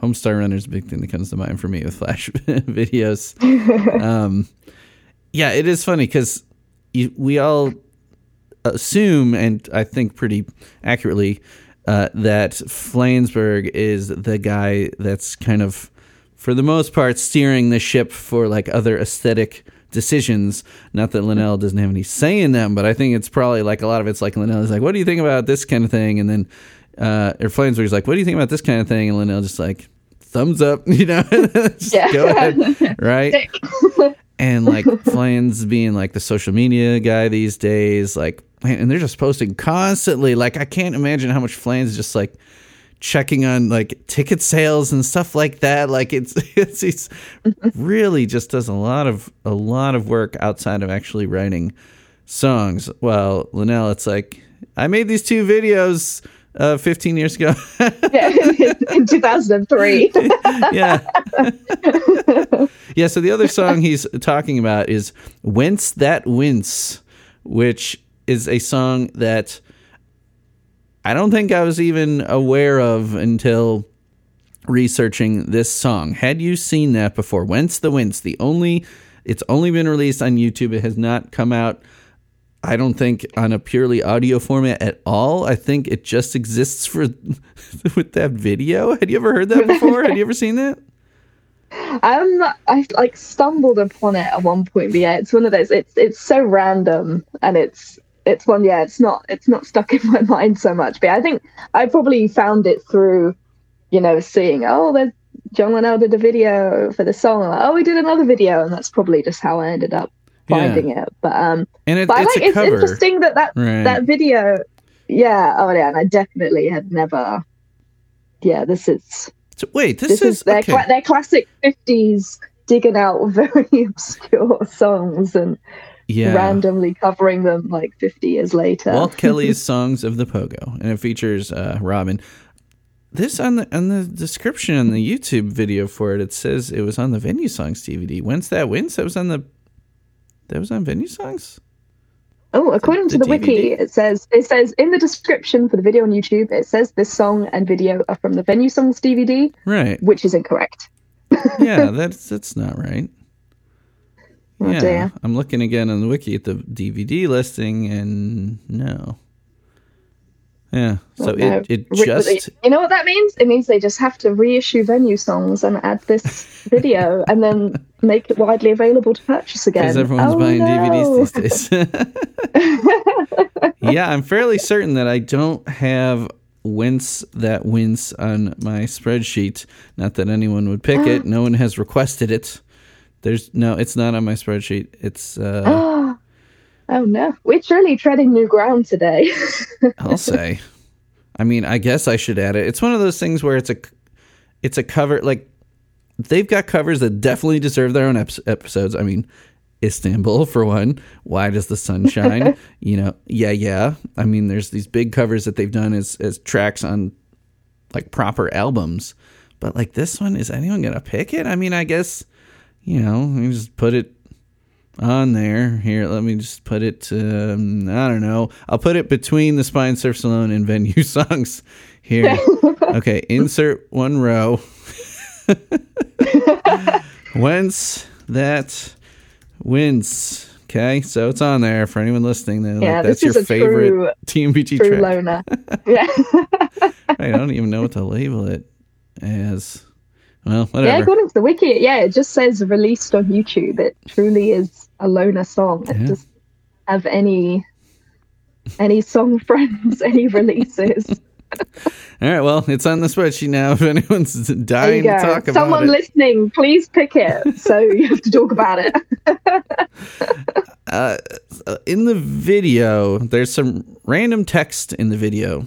Oh. Homestar Runner is a big thing that comes to mind for me with Flash videos. um, yeah, it is funny because we all assume, and I think pretty accurately, uh, that Flansburgh is the guy that's kind of, for the most part, steering the ship for like other aesthetic decisions. Not that Linnell doesn't have any say in them, but I think it's probably like a lot of it's like Linnell is like, what do you think about this kind of thing? And then uh, or Flansburgh's like, what do you think about this kind of thing? And Linnell just like, thumbs up, you know, just yeah. go ahead, right? And like Flans being like the social media guy these days, like, man, and they're just posting constantly. Like, I can't imagine how much Flans is just like checking on like ticket sales and stuff like that. Like it's, it's, it's really just does a lot of, a lot of work outside of actually writing songs. Well, Linnell, it's like, I made these two videos uh, fifteen years ago. In two thousand three. Yeah. Yeah. So the other song he's talking about is Whence That Wince, which is a song that I don't think I was even aware of until researching this song. Had you seen that before? Whence the Wince? The only, it's only been released on YouTube. It has not come out, I don't think, on a purely audio format at all. I think it just exists for with that video. Had you ever heard that before? Had you ever seen that? Um, I like stumbled upon it at one point. But yeah, it's one of those. It's it's so random, and it's. It's one, yeah, it's not it's not stuck in my mind so much. But I think I probably found it through, you know, seeing, oh, there's John Linnell did a video for the song. Like, oh, we did another video. And that's probably just how I ended up finding yeah. it. But um, and it, but it's, I like, it's interesting that that, right. that video, yeah, oh, yeah, and I definitely had never, yeah, this is, so, wait, this, this is, is their, okay. cl- their classic fifties digging out very obscure songs and, yeah, randomly covering them like fifty years later. Walt Kelly's Songs of the Pogo, and it features uh, Robin. This on the on the description on the YouTube video for it, it says it was on the Venue Songs D V D. When's that Wins? That was on the that was on Venue Songs. Oh, according the, the to the D V D? Wiki, it says it says in the description for the video on YouTube, it says this song and video are from the Venue Songs D V D, right? Which is incorrect. Yeah, that's that's not right. Oh, yeah, dear. I'm looking again on the wiki at the D V D listing, and no. Yeah, so oh, no. it, it just... You know what that means? It means they just have to reissue Venue Songs and add this video and then make it widely available to purchase again. Because everyone's oh, buying no. D V Ds these days. Yeah, I'm fairly certain that I don't have Whence That Wince on my spreadsheet. Not that anyone would pick it. No one has requested it. There's no, it's not on my spreadsheet. It's uh, oh, oh no, we're truly treading new ground today. I'll say, I mean, I guess I should add it. It's one of those things where it's a, it's a cover. Like they've got covers that definitely deserve their own ep- episodes. I mean, Istanbul for one. Why Does the Sun Shine? You know, yeah, yeah. I mean, there's these big covers that they've done as as tracks on like proper albums, but like this one, is anyone gonna pick it? I mean, I guess. You know, you just put it on there. Here, let me just put it, um, I don't know. I'll put it between The Spine Surfs Alone and Venue Songs here. Okay, insert one row. Whence That Wince. Okay, so it's on there for anyone listening. Though, yeah, like, that's your favorite true, T M B G true track. Loner. Yeah. I don't even know what to label it as. Well, whatever. Yeah, according to the wiki, yeah, it just says released on YouTube. It truly is a loner song. Yeah. It doesn't have any any song friends, any releases. All right, well, it's on the spreadsheet now. If anyone's dying to talk about it. Someone listening, please pick it. So you have to talk about it. uh, in the video, there's some random text in the video.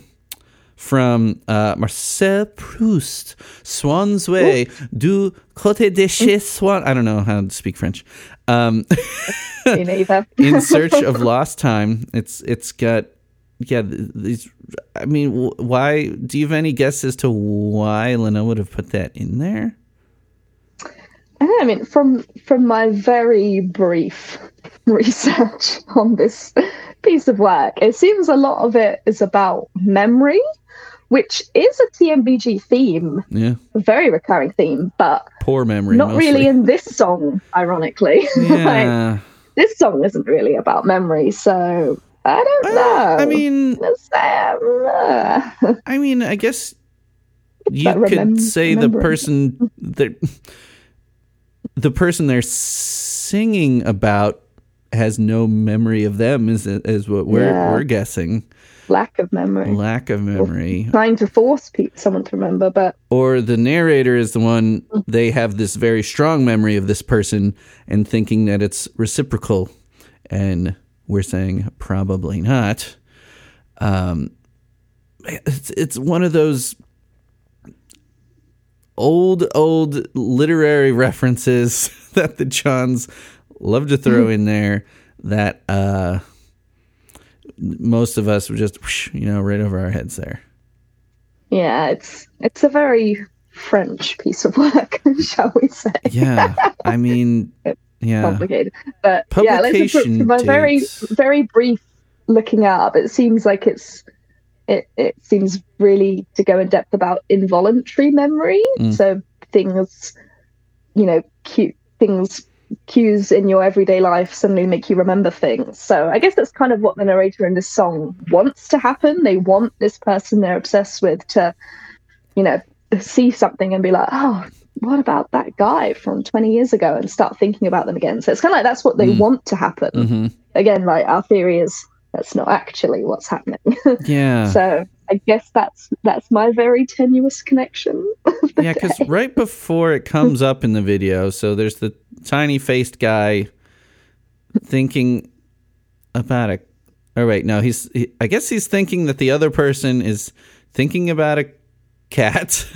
From uh, Marcel Proust, Swan's Way, Ooh. Du Côté de Chez Swan. I don't know how to speak French. Um, In Search of Lost Time. It's it's got yeah. These, I mean, why? Do you have any guess as to why Linnell would have put that in there? I don't know, I mean, from from my very brief research on this piece of work, it seems a lot of it is about memory. Which is a T M B G theme, yeah, a very recurring theme, but poor memory, not mostly. Really in this song, ironically. Yeah. Like, this song isn't really about memory, so I don't uh, know. I mean, I mean, I guess you remem- could say the person that the person they're singing about has no memory of them, is is what we're yeah. we're guessing. Lack of memory. Lack of memory. Or trying to force people, someone to remember, but... Or the narrator is the one, they have this very strong memory of this person and thinking that it's reciprocal. And we're saying, probably not. Um, it's, it's one of those old, old literary references that the Johns love to throw in there that... Uh, most of us were just, whoosh, you know, right over our heads there. Yeah, it's it's a very French piece of work, shall we say? Yeah, I mean, it's yeah, complicated. But yeah, let's look through my very very brief looking up. It seems like it's it it seems really to go in depth about involuntary memory. Mm. So things, you know, cute things. Cues in your everyday life suddenly make you remember things. So I guess that's kind of what the narrator in this song wants to happen. They want this person they're obsessed with to, you know, see something and be like, oh, what about that guy from twenty years ago, and start thinking about them again. So it's kind of like that's what they mm. want to happen. Mm-hmm. Again, like our theory is that's not actually what's happening. Yeah. So I guess that's that's my very tenuous connection. Yeah, because right before it comes up in the video, so there's the tiny-faced guy thinking about a... Oh, wait, no, he's... He, I guess he's thinking that the other person is thinking about a cat,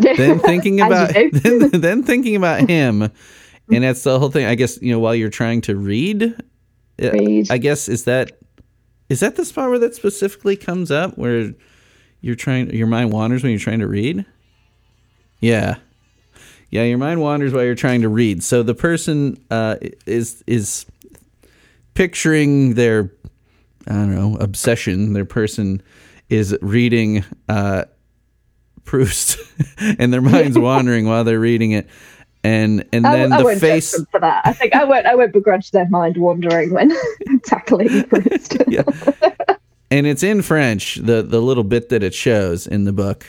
then thinking about then, then thinking about him, and that's the whole thing. I guess, you know, while you're trying to read, read. I guess is that... Is that the spot where that specifically comes up, where you're trying, your mind wanders when you're trying to read? Yeah, yeah, your mind wanders while you're trying to read. So the person uh, is is picturing their, I don't know, obsession. Their person is reading uh, Proust, and their mind's wandering while they're reading it. And and then I, I the face for that. I think I won't I won't begrudge their mind wandering when tackling Proust. Yeah. And it's in French, the the little bit that it shows in the book.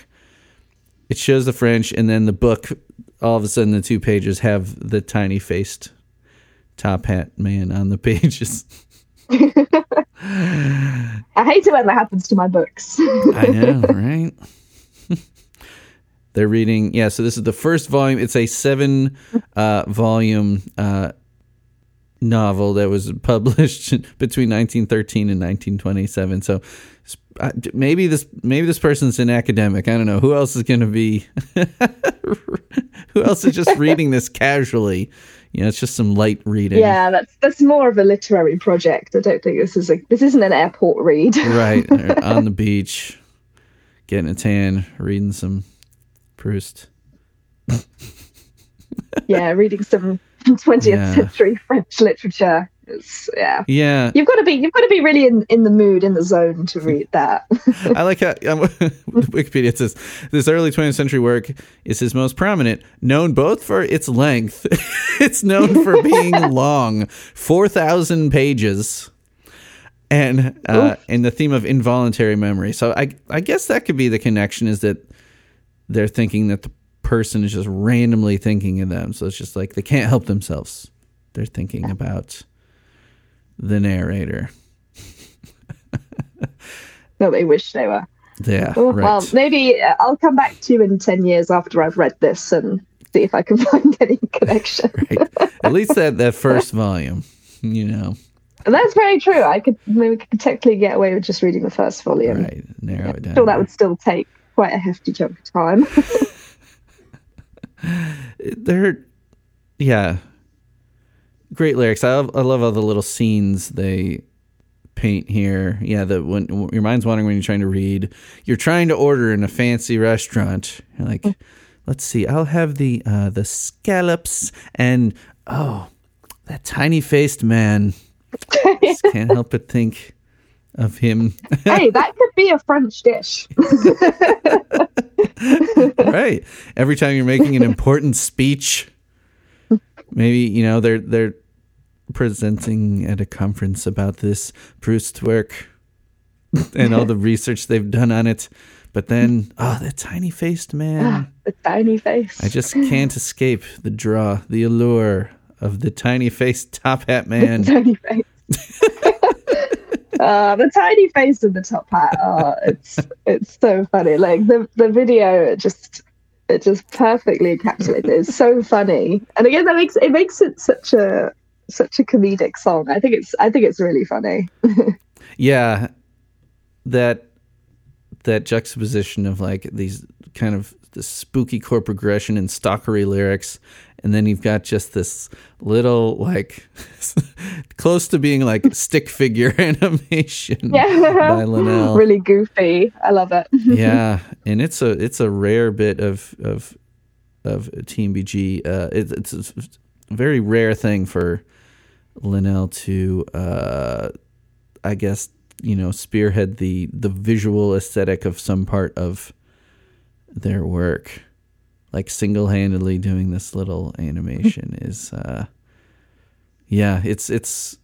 It shows the French, and then the book, all of a sudden the two pages have the tiny faced top hat man on the pages. I hate it when that happens to my books. I know, right? They're reading, yeah, so this is the first volume. It's a seven-volume uh, uh, novel that was published between nineteen thirteen and nineteen twenty-seven. So uh, maybe this maybe this person's an academic. I don't know. Who else is going to be... Who else is just reading this casually? You know, it's just some light reading. Yeah, that's that's more of a literary project. I don't think this is a... This isn't an airport read. Right. On the beach, getting a tan, reading some... Proust. Yeah, reading some twentieth yeah. century French literature. It's, yeah, yeah. You've got to be you've got to be really in, in the mood, in the zone to read that. I like how um, Wikipedia says this early twentieth century work is his most prominent, known both for its length. It's known for being long, four thousand pages, and uh, and the theme of involuntary memory. So I I guess that could be the connection, is that they're thinking that the person is just randomly thinking of them. So it's just like they can't help themselves. They're thinking about the narrator. No, they wish they were. Yeah, oh, right. Well, maybe I'll come back to you in ten years after I've read this and see if I can find any connection. Right. At least that, that first volume, you know. And that's very true. I could maybe technically get away with just reading the first volume. Right, narrow it down. I'm sure that would still take quite a hefty chunk of time. They're, yeah, great lyrics. I love, I love all the little scenes they paint here. Yeah, the when your mind's wandering when you're trying to read, you're trying to order in a fancy restaurant. You're like, let's see, I'll have the uh, the scallops and oh, that tiny faced man. Just can't help but think of him. Hey, that could be a French dish. Right. Every time you're making an important speech, maybe, you know, they're they're presenting at a conference about this Proust work and all the research they've done on it. But then, oh, that tiny-faced man. Ah, the tiny face. I just can't escape the draw, the allure of the tiny-faced top hat man. The tiny face. uh, the tiny face and the top hat. Oh, it's it's so funny. Like the, the video, it just it just perfectly encapsulates it. It's so funny. And again, that makes it makes it such a such a comedic song. I think it's I think it's really funny. Yeah, that. That juxtaposition of like these kind of this spooky chord progression and stalkery lyrics, and then you've got just this little like close to being like stick figure animation yeah. by Linnell. Really goofy. I love it. Yeah, and it's a it's a rare bit of of of Team B G. Uh, it, it's a very rare thing for Linnell to, uh, I guess. you know, spearhead the, the visual aesthetic of some part of their work. Like single-handedly doing this little animation is, uh, yeah, it's, it's,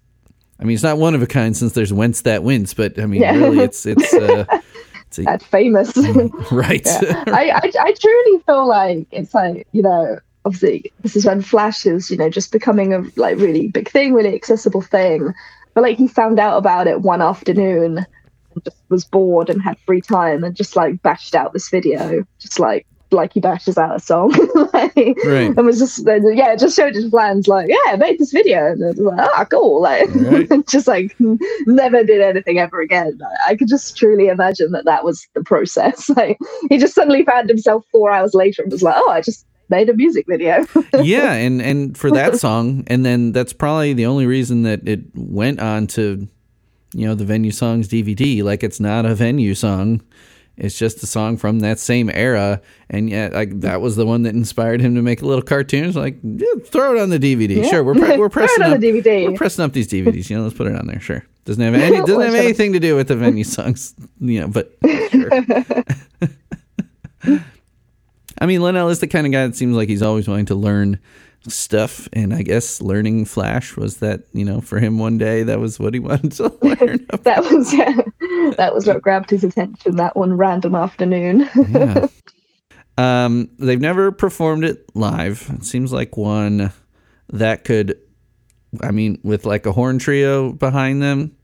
I mean, it's not one of a kind since there's Whence That Wince, but I mean, yeah. really it's, it's, uh, it's a, that's famous. Right. Yeah. I, I, I truly feel like it's like, you know, obviously this is when Flash is, you know, just becoming a like really big thing, really accessible thing. But like he found out about it one afternoon and just was bored and had free time and just like bashed out this video, just like like he bashes out a song. Like, right. And was just yeah, just showed his plans like, yeah, I made this video and it was like, ah, oh, cool. Like right. Just like never did anything ever again. I could just truly imagine that that was the process. Like he just suddenly found himself four hours later and was like, oh, I just made a music video. Yeah, and, and for that song, and then that's probably the only reason that it went on to, you know, the Venue Songs D V D. Like, it's not a Venue song. It's just a song from that same era, and yet, like, that was the one that inspired him to make little cartoons. Like, yeah, throw it on the D V D. Yeah. Sure, we're pre- we're pressing up the D V D. We're pressing up these D V Ds. You know, let's put it on there. Sure, doesn't have any doesn't have anything to do with the Venue Songs. You know, but sure. I mean, Linnell is the kind of guy that seems like he's always wanting to learn stuff. And I guess learning Flash was that, you know, for him one day, that was what he wanted to learn about. That was, yeah, that was what grabbed his attention, that one random afternoon. Yeah. Um, they've never performed it live. It seems like one that could, I mean, with like a horn trio behind them.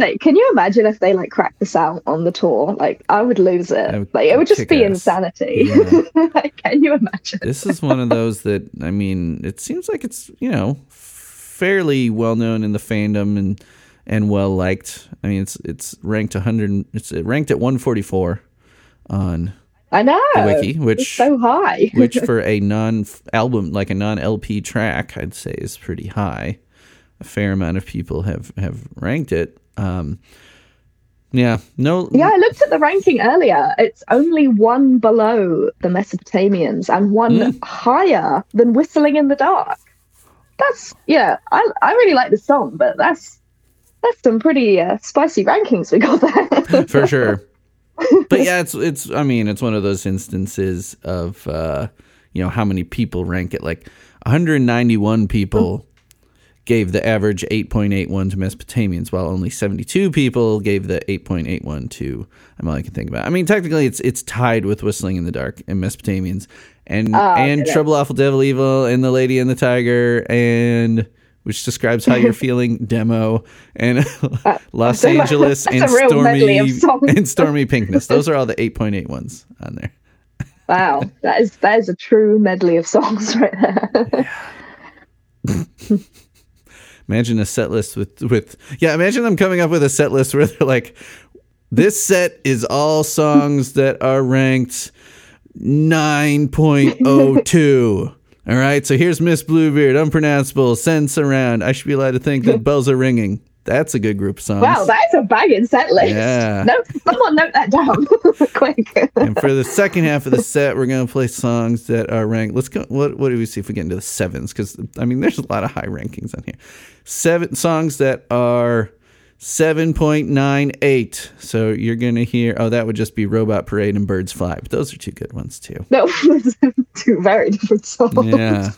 Like, can you imagine if they like cracked this out on the tour? Like, I would lose it. Would, like, it would just be ass. Insanity. Yeah. Like, can you imagine? This is one of those that, I mean, it seems like it's, you know, fairly well known in the fandom and and well liked. I mean, it's it's ranked one hundred. It's ranked at one forty-four on. I know. The wiki, which it's so high. Which for a non album, like a non L P track, I'd say is pretty high. A fair amount of people have have ranked it. Um, yeah, no. Yeah, I looked at the ranking earlier. It's only one below the Mesopotamians and one mm. higher than Whistling in the Dark. That's, yeah, I I really like this song, but that's that's some pretty uh, spicy rankings we got there. For sure. But yeah, it's, it's, I mean, it's one of those instances of, uh, you know, how many people rank it. Like one hundred ninety-one people. Mm. Gave the average eight point eight one to Mesopotamians, while only seventy-two people gave the eight point eight one to, I'm all I can think about. I mean, technically, it's it's tied with Whistling in the Dark and Mesopotamians, and oh, and okay. Trouble, Awful, Devil, Evil, and The Lady and the Tiger, and which describes how you're feeling demo, and uh, Los so Angeles and Stormy and Stormy Pinkness. Those are all the eight point eight ones on there. Wow, that is that is a true medley of songs right there. Yeah. Imagine a set list with, with, yeah, imagine them coming up with a set list where they're like, this set is all songs that are ranked nine point oh two. All right, so here's Miss Bluebeard, Unpronounceable, Sense Around. I should be allowed to think that bells are ringing. That's a good group of songs. Wow, that's a banging set list. Yeah. No, someone note that down quick. And for the second half of the set, we're going to play songs that are ranked. Let's go. What, what do we see if we get into the sevens? Because, I mean, there's a lot of high rankings on here. Seven songs that are seven point nine eight. So you're going to hear, oh, that would just be Robot Parade and Birds Fly. But those are two good ones, too. No, two very different songs. Yeah.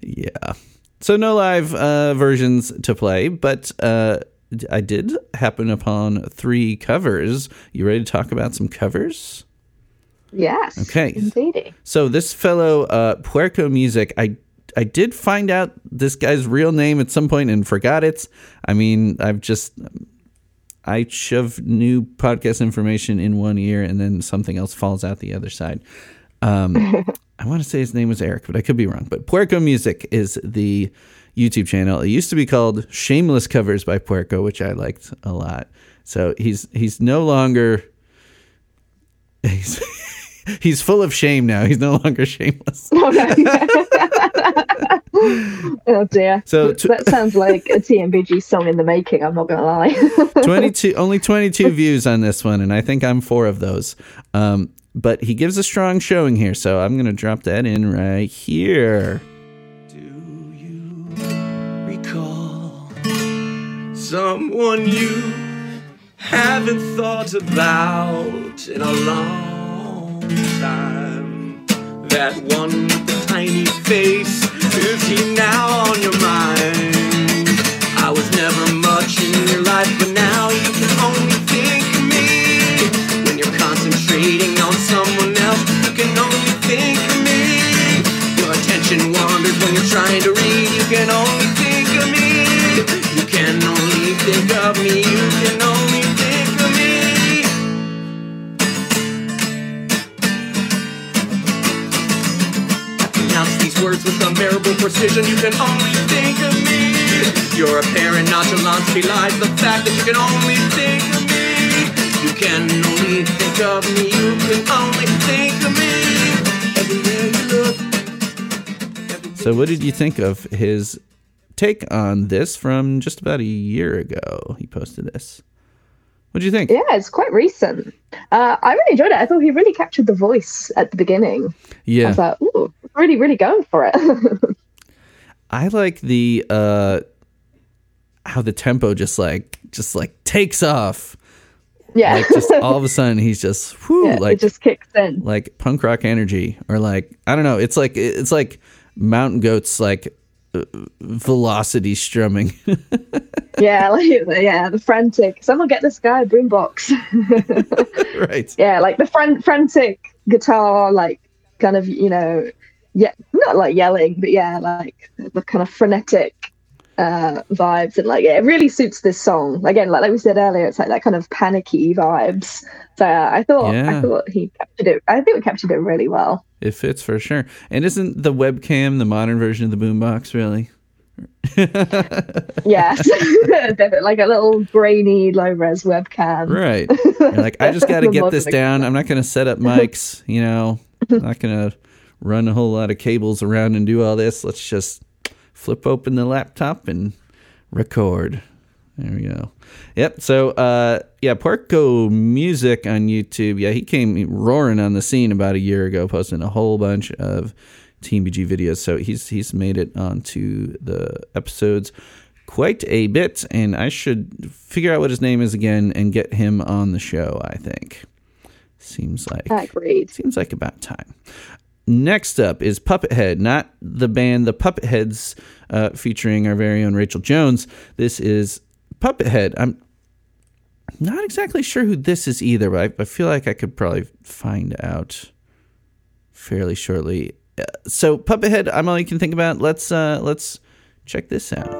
Yeah. So no live uh, versions to play, but uh, I did happen upon three covers. You ready to talk about some covers? Yes. Okay. Indeed. So this fellow, uh, Puerco Music, I I did find out this guy's real name at some point and forgot it. I mean, I've just... I shove new podcast information in one ear and then something else falls out the other side. Um, I want to say his name was Eric, but I could be wrong. But Puerco Music is the YouTube channel. It used to be called Shameless Covers by Puerco, which I liked a lot. So he's he's no longer... He's, he's full of shame now. He's no longer shameless. Oh dear! So t- that sounds like a T M B G song in the making. I'm not gonna lie. twenty-two, only twenty-two views on this one, and I think I'm four of those. Um, but he gives a strong showing here, so I'm gonna drop that in right here. Do you recall someone you haven't thought about in a long time? That one tiny face. Is he now on your mind? I was never much in your life, but now you can only think of me. When you're concentrating on someone else, you can only think of me. Your attention wanders when you're trying to read. You can only think of me. You can only think of me. You can only think of me. I pronounce these words with unbearable precision, you can only think of me. Your apparent nonchalance belies the fact that you can only think of me. You can only think of me. You can only think of me. Everywhere you look. Everywhere. So what did you think of his take on this from just about a year ago? He posted this. What do you think? Yeah, it's quite recent. Uh, I really enjoyed it. I thought he really captured the voice at the beginning. Yeah. I was like, ooh, really, really going for it. I like the, uh, how the tempo just like, just like takes off. Yeah. Like just all of a sudden he's just, whew, yeah, like, it just kicks in. Like punk rock energy or like, I don't know. It's like, it's like Mountain Goats, like, velocity strumming. Yeah, like, yeah, the frantic. Someone get this guy a boombox. Right. Yeah, like the fran- frantic guitar, like kind of, you know, yeah, not like yelling, but yeah, like the kind of frenetic uh, vibes, and like yeah, it really suits this song. Again, like, like we said earlier, it's like that kind of panicky vibes. So uh, I thought, yeah. I thought he captured it. I think we captured it really well. It fits for sure. And isn't the webcam the modern version of the boombox, really? Yes. Like a little grainy, low-res webcam. Right. You're like, I just got to get this down. I'm not going to set up mics, you know. I'm not going to run a whole lot of cables around and do all this. Let's just flip open the laptop and record. There we go. Yep. So, uh, yeah, Puerco Music on YouTube. Yeah, he came roaring on the scene about a year ago, posting a whole bunch of T M B G videos. So he's he's made it onto the episodes quite a bit, and I should figure out what his name is again and get him on the show. I think seems like Agreed. Seems like about time. Next up is Puppethead, not the band, the Puppetheads, uh, featuring our very own Rachel Jones. This is Puppethead. I'm not exactly sure who this is either, but I, I feel like I could probably find out fairly shortly. So Puppethead, I'm all you can think about. Let's uh, let's check this out.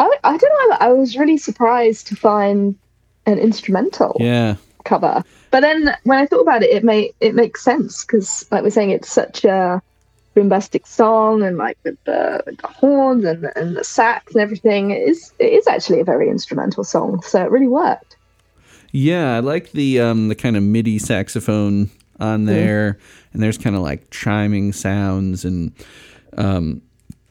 I, I don't know. I was really surprised to find an instrumental yeah. cover. But then when I thought about it, it, may, it makes sense because, like we're saying, it's such a bombastic song, and like with the, with the horns and the, and the sax and everything, it is, it is actually a very instrumental song. So it really worked. Yeah, I like the um, the kind of MIDI saxophone on there, mm. and there's kind of like chiming sounds, and um,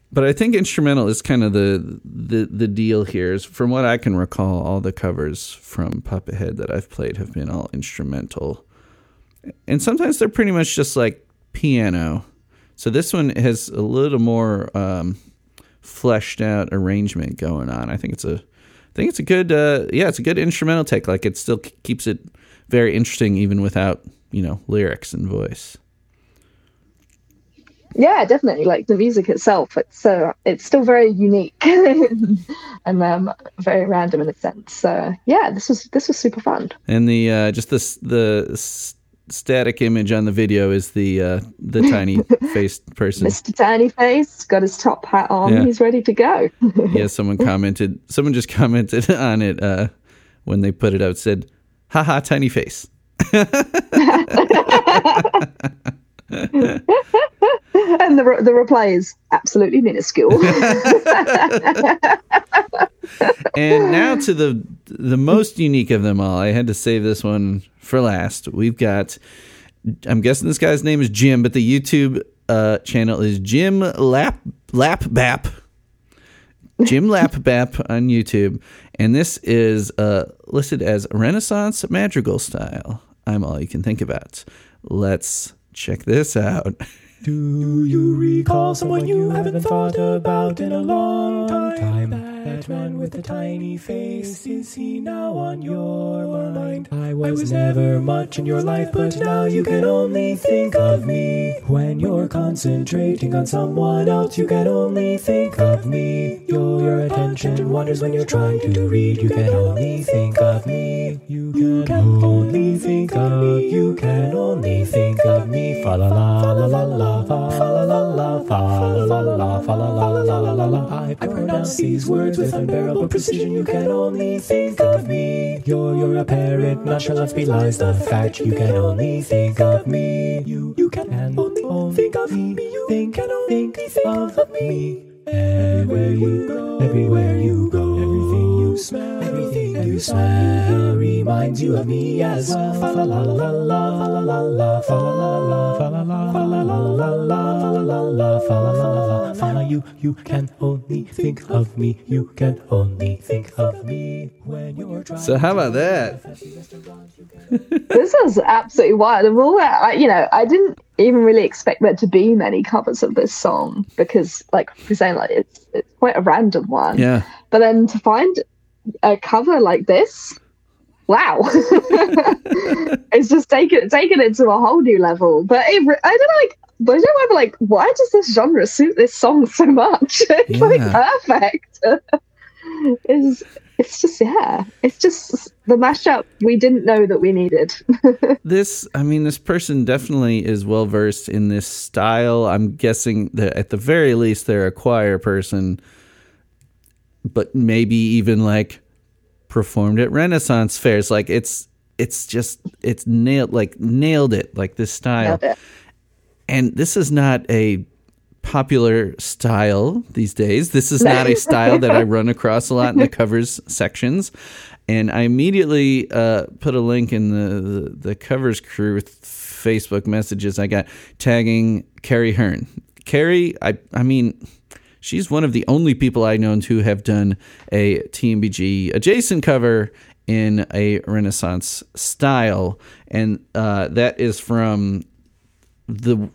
but I think instrumental is kind of the, the the deal here. Is from what I can recall, all the covers from Puppethead that I've played have been all instrumental, and sometimes they're pretty much just like piano. So this one has a little more um, fleshed out arrangement going on. I think it's a I think it's a good, uh, yeah, it's a good instrumental take. Like, it still k- keeps it very interesting, even without, you know, lyrics and voice. Yeah, definitely. Like, the music itself, it's so, it's still very unique and um, very random in a sense. So yeah, this was this was super fun. And the uh, just this the s- static image on the video is the uh, the tiny faced person, Mister Tiny Face, got his top hat on. Yeah. He's ready to go. yeah, someone commented. Someone just commented on it uh, when they put it out. Said, "Ha ha, Tiny Face." and the re- the reply is absolutely minuscule. and now to the the most unique of them all. I had to save this one for last. We've got, I'm guessing this guy's name is Jim, but the YouTube uh, channel is Jim Lap Lap Bap. Jim Lap Bap on YouTube, and this is uh, listed as Renaissance Madrigal Style. I'm all you can think about. Let's check this out. Do you recall someone you haven't thought about in a long time? That man with the tiny face, is he now on your mind? I was never much in your life, but now you can only think of me. When you're concentrating on someone else, you can only think of me. Your, your attention wanders when you're trying to read. You can only think of me. You can only think of me. You can only think of me. Fa la la la la la. I pronounce these words with unbearable precision. You can only think of me. You're, you're a parent, not sure love belies the fact. You can only think of me. You, you can only think of me. You can only think of me. Everywhere you go, everywhere you go, everything you smell, everything you smell reminds you of me as well. Fa la la la la, fa la la la, fa la la la, fa la la la la la, fa la la la la. You, you can only think of me. You can only think of me when you're trying. So how about that? This is absolutely wild. Of all that, I, you know, I didn't even really expect there to be many covers of this song because, like we're saying, like it's it's quite a random one. Yeah. But then to find a cover like this, wow! It's just taken taken it to a whole new level. But it, I don't like. But I don't ever like. Why does this genre suit this song so much? It's yeah. like perfect. It's it's just yeah. It's just the mashup we didn't know that we needed. This, I mean, this person definitely is well versed in this style. I'm guessing that at the very least they're a choir person, but maybe even like performed at Renaissance fairs. Like it's it's just it's nailed like nailed it like this style. And this is not a popular style these days. This is not a style that I run across a lot in the covers sections. And I immediately uh, put a link in the, the, the covers crew Facebook messages I got tagging Carrie Hearn. Carrie, I, I mean, she's one of the only people I know to have done a T M B G adjacent cover in a Renaissance style. And uh, that is from... The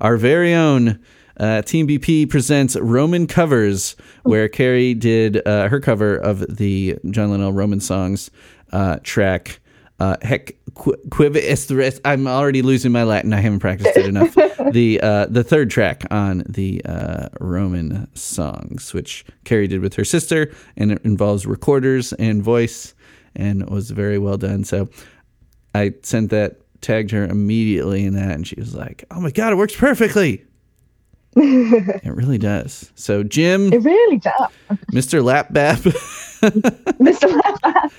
our very own uh, Team B P presents Roman covers, where Carrie did uh, her cover of the John Linnell Roman Songs uh, track. Uh, Hec quive est. I'm already losing my Latin. I haven't practiced it enough. the uh, the third track on the uh, Roman Songs, which Carrie did with her sister, and it involves recorders and voice, and was very well done. So I sent that. Tagged her immediately in that, and she was like, "Oh my god, it works perfectly!" It really does. So, Jim. It really does. Mister Lap Bap. Mister Lap Bap.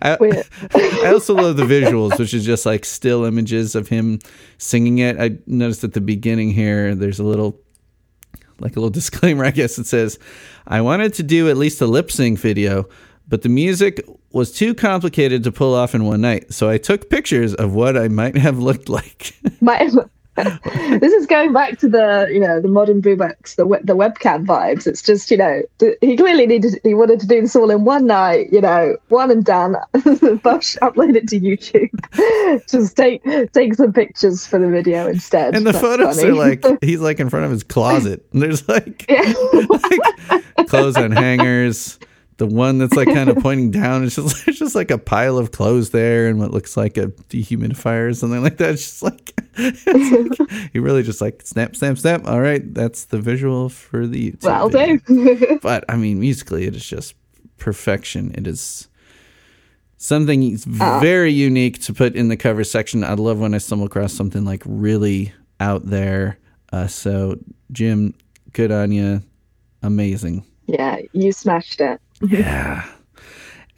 I, I also love the visuals, which is just like still images of him singing it. I noticed at the beginning here, there's a little, like a little disclaimer, I guess it says, I wanted to do at least a lip sync video, but the music was too complicated to pull off in one night. So I took pictures of what I might have looked like. Might have. This is going back to the, you know, the modern boombox, the the webcam vibes. It's just, you know, he clearly needed, he wanted to do this all in one night, you know, one and done. Bosh, upload it to YouTube. Just take take some pictures for the video instead. And the That's photos funny. Are like, he's like in front of his closet. And there's like, yeah. like clothes on hangers. The one that's like kind of pointing down, it's just, it's just like a pile of clothes there and what looks like a dehumidifier or something like that. It's just like, it's like you really just like snap, snap, snap. All right, that's the visual for the YouTube. Well done. But I mean, musically, it is just perfection. It is something very uh, unique to put in the cover section. I love when I stumble across something like really out there. Uh, so, Jim, good on you. Amazing. Yeah, you smashed it. Yeah.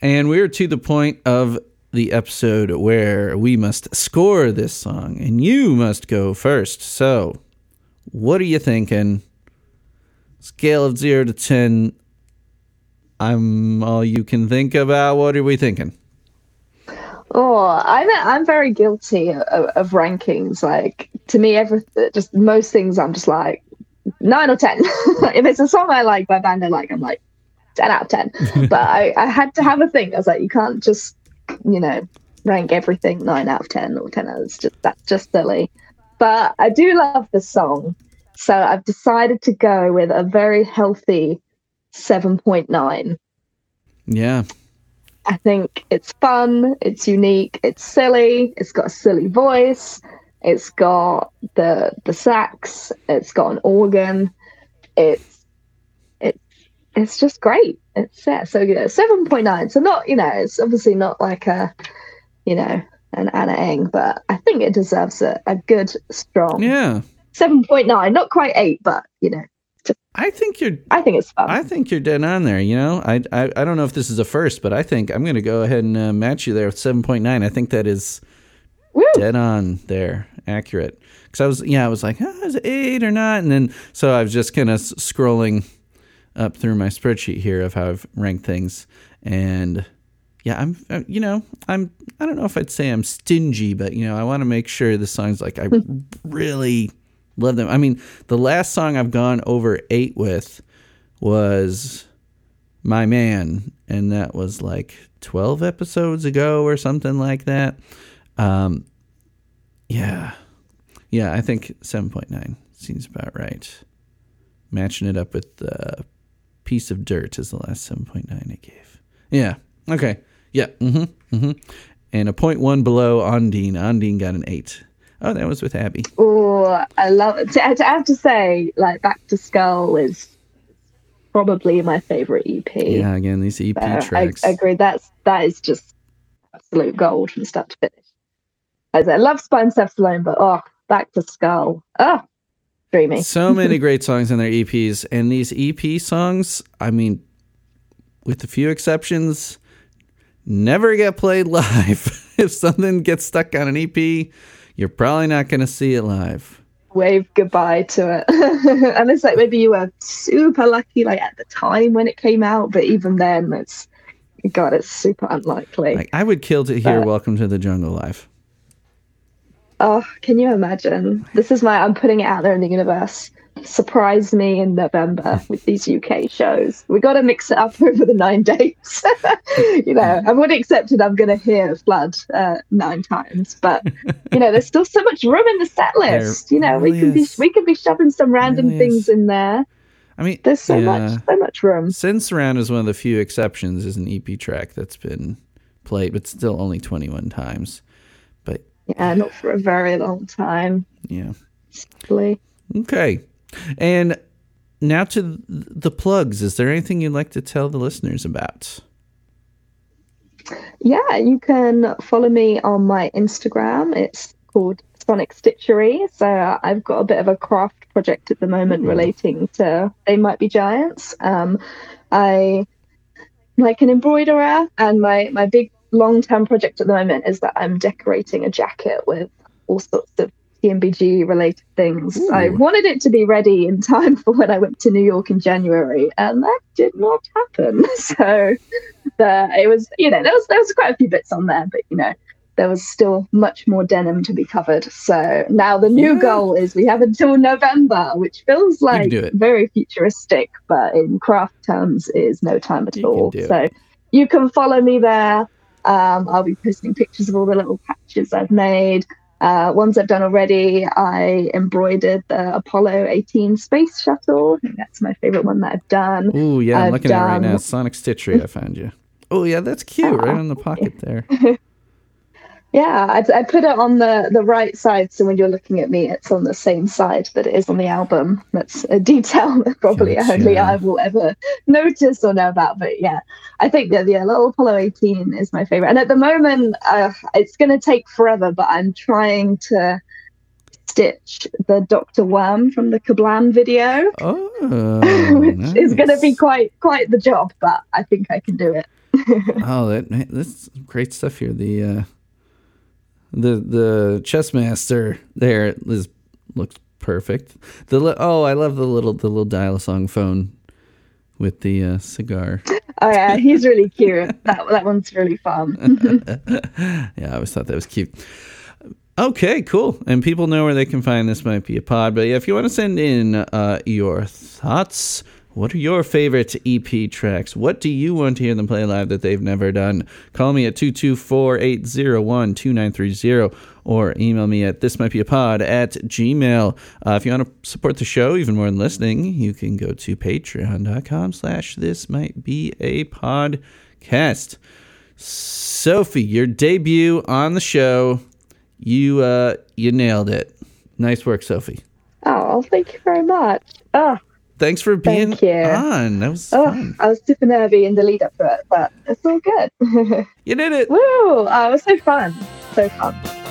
And we're to the point of the episode where we must score this song, and you must go first. So, what are you thinking? Scale of zero to ten. I'm all you can think about. What are we thinking? Oh, I'm I'm very guilty of, of rankings. Like, to me, every just most things, I'm just like nine or ten. If it's a song I like by band I like, I'm like ten out of ten. But I, I had to have a thing. I was like, you can't just, you know, rank everything nine out of ten or ten out. It's just, that's just silly. But I do love this song. So I've decided to go with a very healthy seven point nine. Yeah. I think it's fun. It's unique. It's silly. It's got a silly voice. It's got the the sax. It's got an organ. It's It's just great. It's yeah, so good. seven point nine. So not, you know, it's obviously not like a, you know, an Anna Eng, but I think it deserves a, a good, strong. Yeah. seven point nine. Not quite eight, but, you know. Just, I think you're. I think it's fun. I think you're dead on there, you know. I I, I don't know if this is a first, but I think I'm going to go ahead and uh, match you there with seven point nine. I think that is Woo. Dead on there. Accurate. Because I was, yeah, I was like, oh, is it eight or not? And then, so I was just kind of s- scrolling up through my spreadsheet here of how I've ranked things. And yeah, I'm, you know, I'm, I don't know if I'd say I'm stingy, but you know, I want to make sure the song's like, I really love them. I mean, the last song I've gone over eight with was My Man. And that was like twelve episodes ago or something like that. Um, yeah. Yeah. I think seven point nine seems about right. Matching it up with uh, Piece of Dirt is the last seven point nine I gave. Yeah. Okay. Yeah. Mm-hmm. Mm-hmm. And a point one below Ondine. Ondine got an eight. Oh, that was with Abby. Oh, I love it. I have to say, like, Back to Skull is probably my favorite E P. Yeah, again, these E P but tracks. I, I agree. That's, that is just absolute gold from start to finish. As I love Spine Surfs Alone, but oh, Back to Skull. Oh, so many great songs in their E Ps, and these E P songs, I mean, with a few exceptions, never get played live. If something gets stuck on an E P, you're probably not going to see it live. Wave goodbye to it. And it's like, maybe you were super lucky like at the time when it came out, but even then, it's God, it's super unlikely. Like, I would kill to hear but... Welcome to the Jungle live. Oh, can you imagine? This is my, I'm putting it out there in the universe. Surprise me in November with these U K shows. We got to mix it up over the nine days. You know, I've already accepted I'm going to hear Flood uh, nine times, but you know, there's still so much room in the set list. There you know, really we can is. be we can be shoving some random really things is. in there. I mean, there's so yeah. much, so much room. Since Round is one of the few exceptions is an E P track that's been played, but still only twenty-one times. Yeah, not for a very long time. Yeah. Simply. Okay. And now to the plugs. Is there anything you'd like to tell the listeners about? Yeah, you can follow me on my Instagram. It's called Sonic Stitchery. So I've got a bit of a craft project at the moment mm-hmm. relating to They Might Be Giants. Um, I like an embroiderer, and my, my big long-term project at the moment is that I'm decorating a jacket with all sorts of T M B G related things. Ooh. I wanted it to be ready in time for when I went to New York in January, and that did not happen. So the, it was, you know, there was there was quite a few bits on there, but you know, there was still much more denim to be covered. So now the new yeah. goal is we have until November, which feels like very futuristic, but in craft terms is no time at you all. So it. You can follow me there. Um, I'll be posting pictures of all the little patches I've made. Uh, ones I've done already, I embroidered the Apollo eighteen space shuttle. I think that's my favorite one that I've done. Oh, yeah, I'm I've looking done... at it right now. Sonic Stitchery, I found you. Oh, yeah, that's cute, uh, right on the pocket yeah. there. yeah, I, I put it on the, the right side, so when you're looking at me, it's on the same side that it is on the album. That's a detail that probably gotcha. only I will ever notice or know about, but yeah. I think that yeah, little Apollo eighteen is my favorite, and at the moment uh, it's going to take forever. But I'm trying to stitch the Doctor Worm from the Kablam video, oh, which nice. is going to be quite quite the job. But I think I can do it. oh, that that's great stuff here. The uh, the the Chessmaster there is looks perfect. The li- oh, I love the little the little dial-a-song phone with the uh, cigar. Oh yeah, he's really cute. That that one's really fun. Yeah, I always thought that was cute. Okay, cool. And people know where they can find This Might Be a Pod. But yeah, if you want to send in uh, your thoughts, what are your favorite E P tracks? What do you want to hear them play live that they've never done? Call me at two two four, eight zero one, two nine three zero or email me at thismightbeapod at gmail. Uh, if you want to support the show even more than listening, you can go to patreon dot com slash this might be a podcast. Sophie, your debut on the show, you uh, you nailed it. Nice work, Sophie. Oh, thank you very much. Oh. Thanks for being Thank on. That was oh, fun. I was super nervy in the lead up to it, but it's all good. You did it. Woo! Oh, it was so fun. So fun.